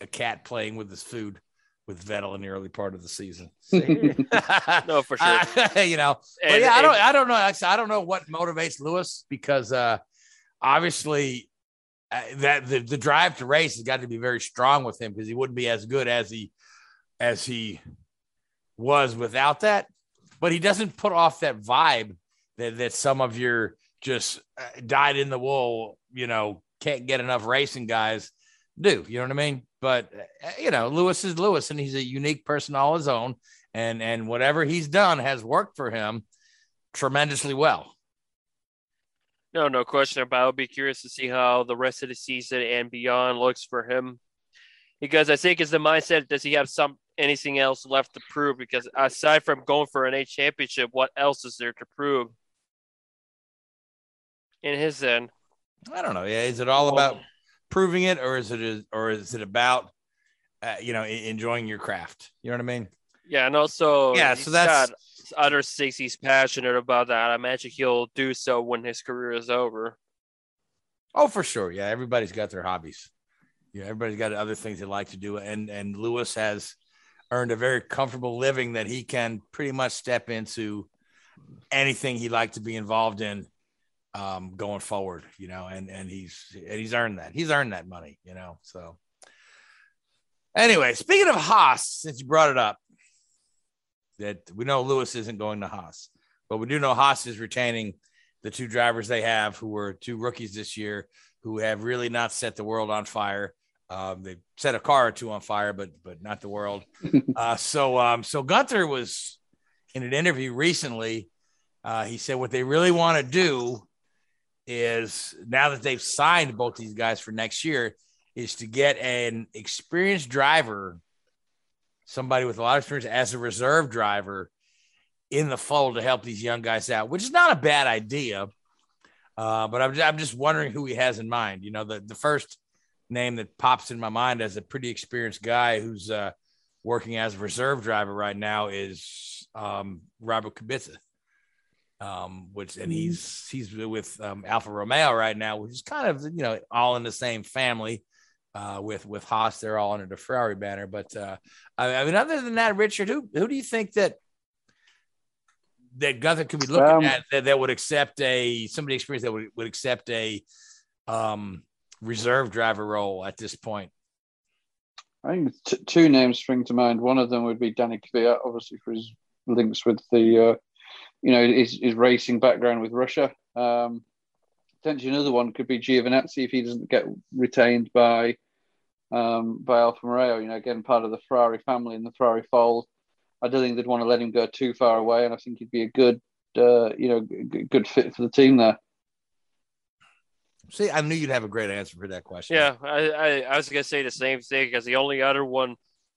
a cat playing with his food with Vettel in the early part of the season. No, for sure. You know, and, but yeah, I don't know. Actually, I don't know what motivates Lewis because obviously that the drive to race has got to be very strong with him because he wouldn't be as good as he was without that. But he doesn't put off that vibe that some of your just dyed in the wool, you know, can't get enough racing guys do. You know what I mean? But, you know, Lewis is Lewis, and he's a unique person all his own. And whatever he's done has worked for him tremendously well. No question about it. I'll be curious to see how the rest of the season and beyond looks for him. Because I think it's the mindset, does he have anything else left to prove? Because aside from going for an A championship, what else is there to prove in his end? I don't know. Yeah, is it all about proving it, or is it about you know, enjoying your craft? You know what I mean? Yeah, and also so that's other things he's passionate about that I imagine he'll do so when his career is over. Oh, for sure. Yeah, everybody's got their hobbies. Yeah, everybody's got other things they like to do, and Lewis has earned a very comfortable living that he can pretty much step into anything he'd like to be involved in. Going forward, you know, and he's earned that. He's earned that money, you know. So anyway, speaking of Haas, since you brought it up, that we know Lewis isn't going to Haas, but we do know Haas is retaining the two drivers they have, who were two rookies this year, who have really not set the world on fire. They've set a car or two on fire, but not the world. So Gunther was in an interview recently. He said what they really want to do is, now that they've signed both these guys for next year, is to get an experienced driver, somebody with a lot of experience as a reserve driver in the fold to help these young guys out, which is not a bad idea. But I'm just wondering who he has in mind. You know, the first name that pops in my mind as a pretty experienced guy who's working as a reserve driver right now is Robert Kubica. He's with Alfa Romeo right now, which is kind of, you know, all in the same family with Haas. They're all under the Ferrari banner, but I mean, other than that, Richard, who do you think that Gunther could be looking at that would accept somebody experienced that would accept a reserve driver role at this point? I think two names spring to mind. One of them would be Danny Kvyat, obviously for his links with the you know, his racing background with Russia. Potentially another one could be Giovinazzi if he doesn't get retained by Alfa Romeo. You know, again, part of the Ferrari family and the Ferrari fold. I don't think they'd want to let him go too far away, and I think he'd be a good, good fit for the team there. See, I knew you'd have a great answer for that question. Yeah, I was going to say the same thing, because the only other one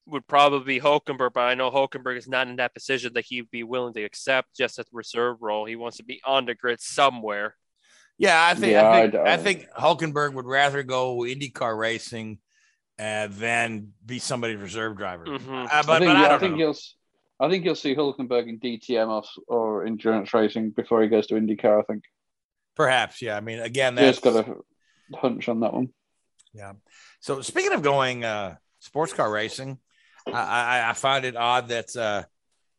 would probably be Hülkenberg, but I know Hülkenberg is not in that position that he'd be willing to accept just a reserve role. He wants to be on the grid somewhere. Yeah, I think Hülkenberg would rather go IndyCar racing than be somebody's reserve driver. Mm-hmm. I think you'll see Hülkenberg in DTM or endurance racing before he goes to IndyCar, I think. Perhaps, yeah. I mean, again, that's got a hunch on that one. Yeah. So speaking of going sports car racing, I found it odd that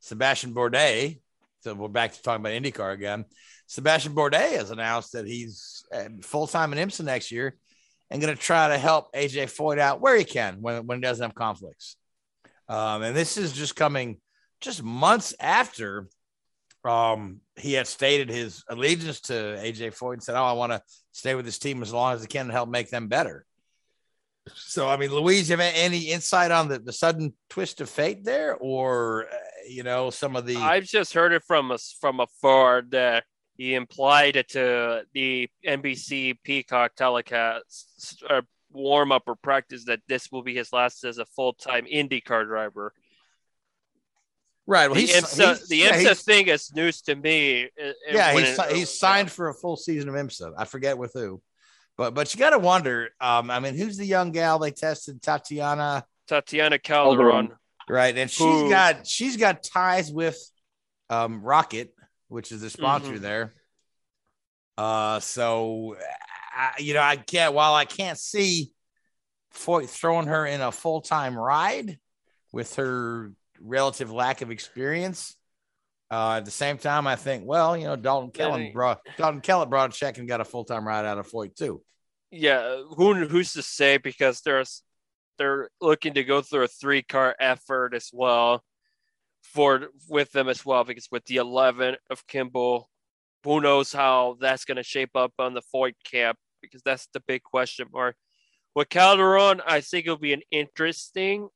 Sebastian Bourdais, so we're back to talking about IndyCar again, Sebastian Bourdais has announced that he's full-time in IMSA next year and going to try to help A.J. Foyt out where he can when he doesn't have conflicts. And this is just coming just months after he had stated his allegiance to A.J. Foyt and said, I want to stay with this team as long as I can and help make them better. So, I mean, Louise, you have any insight on the sudden twist of fate there or, some of the... I've just heard it from afar that he implied it to the NBC Peacock telecast warm-up or practice that this will be his last as a full-time IndyCar driver. Right. Well, the IMSA thing is news to me. He's signed for a full season of IMSA. I forget with who. But you got to wonder, who's the young gal they tested? Tatiana Calderon. Right. And she's got ties with Rocket, which is the sponsor there. I can't see Foyt throwing her in a full-time ride with her relative lack of experience. At the same time, I think, Dalton Kellan brought a check and got a full-time ride out of Foyt too. Yeah, who's to say? Because they're looking to go through a three-car effort as well with them as well. Because with the 11 of Kimball, who knows how that's going to shape up on the Foyt camp? Because that's the big question mark. With Calderon, I think it'll be an interesting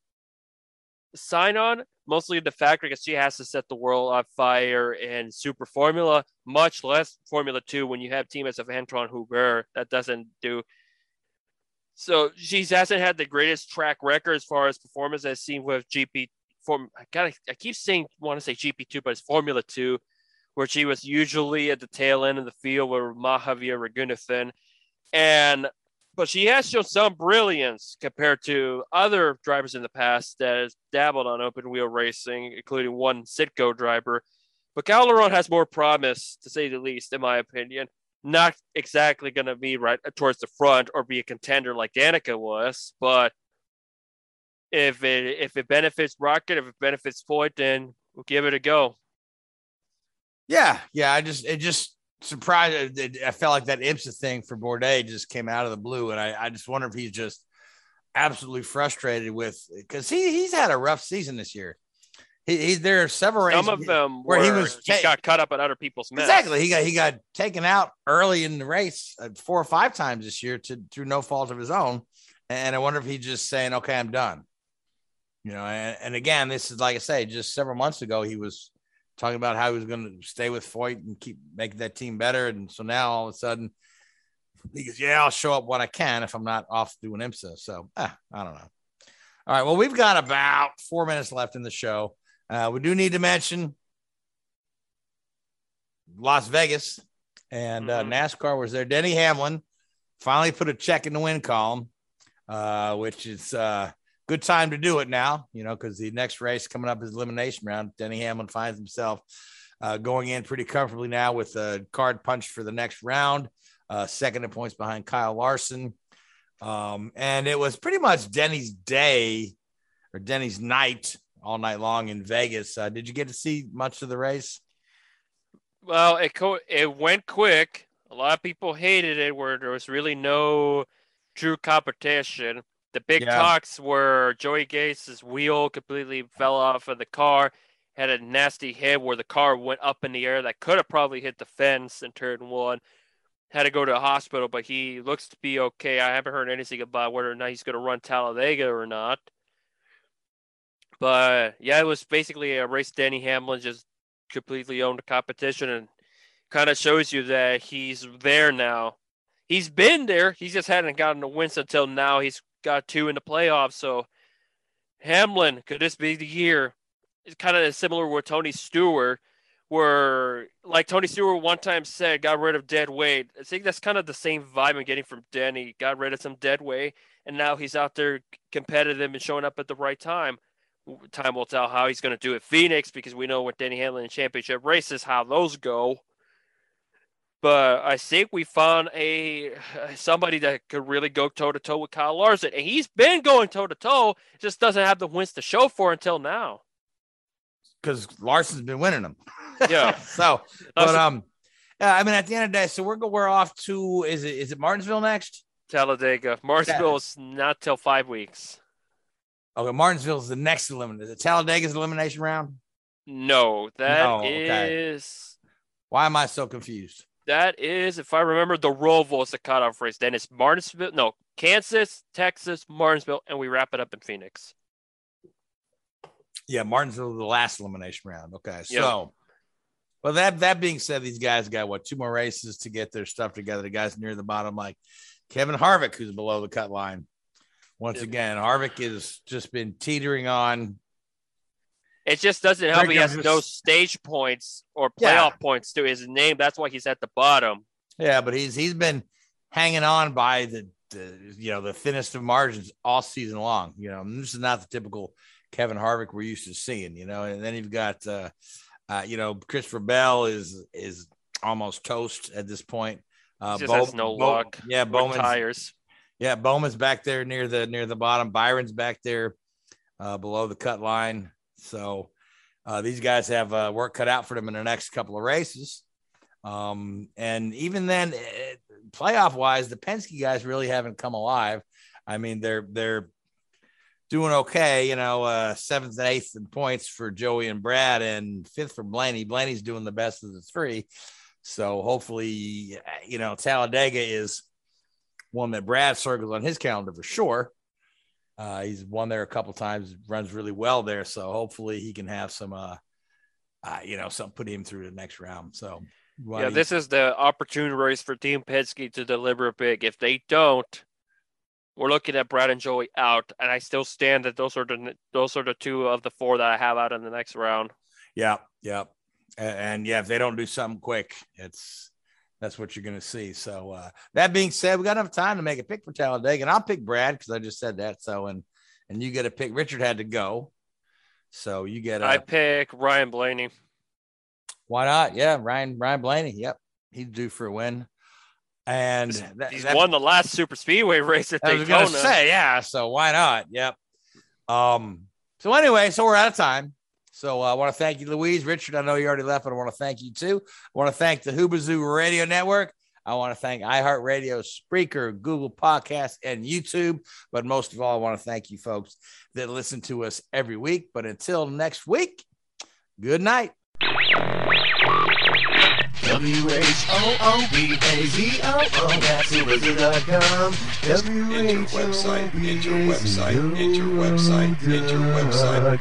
sign-on. Mostly the factor because she has to set the world on fire in Super Formula, much less Formula 2 when you have teammates of Antoine Hubert. That doesn't do. So she hasn't had the greatest track record as far as performance as seen with GP. I keep saying want to say GP2, but it's Formula 2, where she was usually at the tail end of the field with Mahavir Raghunathan. But she has shown some brilliance compared to other drivers in the past that has dabbled on open-wheel racing, including one Citgo driver. But Calderon has more promise, to say the least, in my opinion. Not exactly going to be right towards the front or be a contender like Danica was, but if it benefits Rocket, if it benefits Foyt, then we'll give it a go. Yeah, it just surprised. I felt like that IMSA thing for Bourdais just came out of the blue, and I just wonder if he's just absolutely frustrated with because he's had a rough season this year. There are several races some of them where he got caught up in other people's mess. Exactly, he got taken out early in the race 4 or 5 times this year through no fault of his own, and I wonder if he's just saying, "Okay, I'm done." And again, this is like I say, just several months ago he was talking about how he was going to stay with Foyt and keep making that team better. And so now all of a sudden he goes, I'll show up when I can if I'm not off doing IMSA. So I don't know. All right. Well, we've got about 4 minutes left in the show. We do need to mention Las Vegas and NASCAR was there. Denny Hamlin finally put a check in the win column, which is good time to do it now, because the next race coming up is elimination round. Denny Hamlin finds himself going in pretty comfortably now with a card punch for the next round, second in points behind Kyle Larson. And it was pretty much Denny's day or Denny's night all night long in Vegas. Did you get to see much of the race? Well, it went quick. A lot of people hated it where there was really no true competition. The big talks were Joey Gase's wheel completely fell off of the car, had a nasty hit where the car went up in the air that could have probably hit the fence in turn one. Had to go to the hospital, but he looks to be okay. I haven't heard anything about whether or not he's going to run Talladega or not. But, it was basically a race Denny Hamlin just completely owned the competition and kind of shows you that he's there now. He's been there. He just hadn't gotten the wins until now. He's got two in the playoffs, so Hamlin, could this be the year? It's kind of similar with Tony Stewart, where like Tony Stewart one time said, got rid of dead weight. I think that's kind of the same vibe I'm getting from Denny. Got rid of some dead weight, and now he's out there competitive and showing up at the right time. Time will tell how he's going to do at Phoenix, because we know what Denny Hamlin in championship races, how those go. But I think we found somebody that could really go toe-to-toe with Kyle Larson. And he's been going toe-to-toe, just doesn't have the wins to show for until now. Because Larson's been winning them. Yeah. So, but, I mean, at the end of the day, so we're off to, is it Martinsville next? Talladega. Martinsville's not till 5 weeks. Okay, Martinsville is the next elimination. Is it Talladega's elimination round? No, is... Why am I so confused? That is, if I remember, the Roval is the cutoff race. Then it's Martinsville. No, Kansas, Texas, Martinsville, and we wrap it up in Phoenix. Yeah, Martinsville is the last elimination round. Okay, yep. So... Well, that being said, these guys got, what, two more races to get their stuff together. The guys near the bottom, like Kevin Harvick, who's below the cut line. Once again, Harvick has just been teetering on. It just doesn't help. He has no stage points or playoff points to his name. That's why he's at the bottom. Yeah, but he's been hanging on by the thinnest of margins all season long. You know, this is not the typical Kevin Harvick we're used to seeing. You know, and then you've got Christopher Bell is almost toast at this point. He just has no luck. Yeah, Bowman's tires. Yeah, Bowman's back there near the bottom. Byron's back there below the cut line. So these guys have work cut out for them in the next couple of races. And even then, playoff-wise, the Penske guys really haven't come alive. I mean, they're doing okay, 7th and 8th in points for Joey and Brad, and 5th for Blaney. Blaney's doing the best of the three. So hopefully, Talladega is one that Brad circles on his calendar for sure. He's won there a couple times, runs really well there. So hopefully he can have some, some put him through the next round. So this is the opportunity race for Team Penske to deliver big. If they don't, we're looking at Brad and Joey out. And I still stand that those are the two of the four that I have out in the next round. Yeah. Yeah. And if they don't do something quick, that's what you're going to see. So that being said, we got enough time to make a pick for Talladega, and I'll pick Brad because I just said that. So and you get a pick. Richard had to go, so you get. I pick Ryan Blaney. Why not? Yeah, Ryan Blaney. Yep, he's due for a win, and he's won the last Super Speedway race at Daytona. I was going to say, yeah. So why not? Yep. So anyway, we're out of time. So I want to thank you, Louise. Richard, I know you already left, but I want to thank you too. I want to thank the Hoobazoo Radio Network. I want to thank iHeartRadio, Spreaker, Google Podcasts, and YouTube. But most of all, I want to thank you folks that listen to us every week. But until next week, good night. WHOOBAZOO at Hoobazoo.com. Enter website.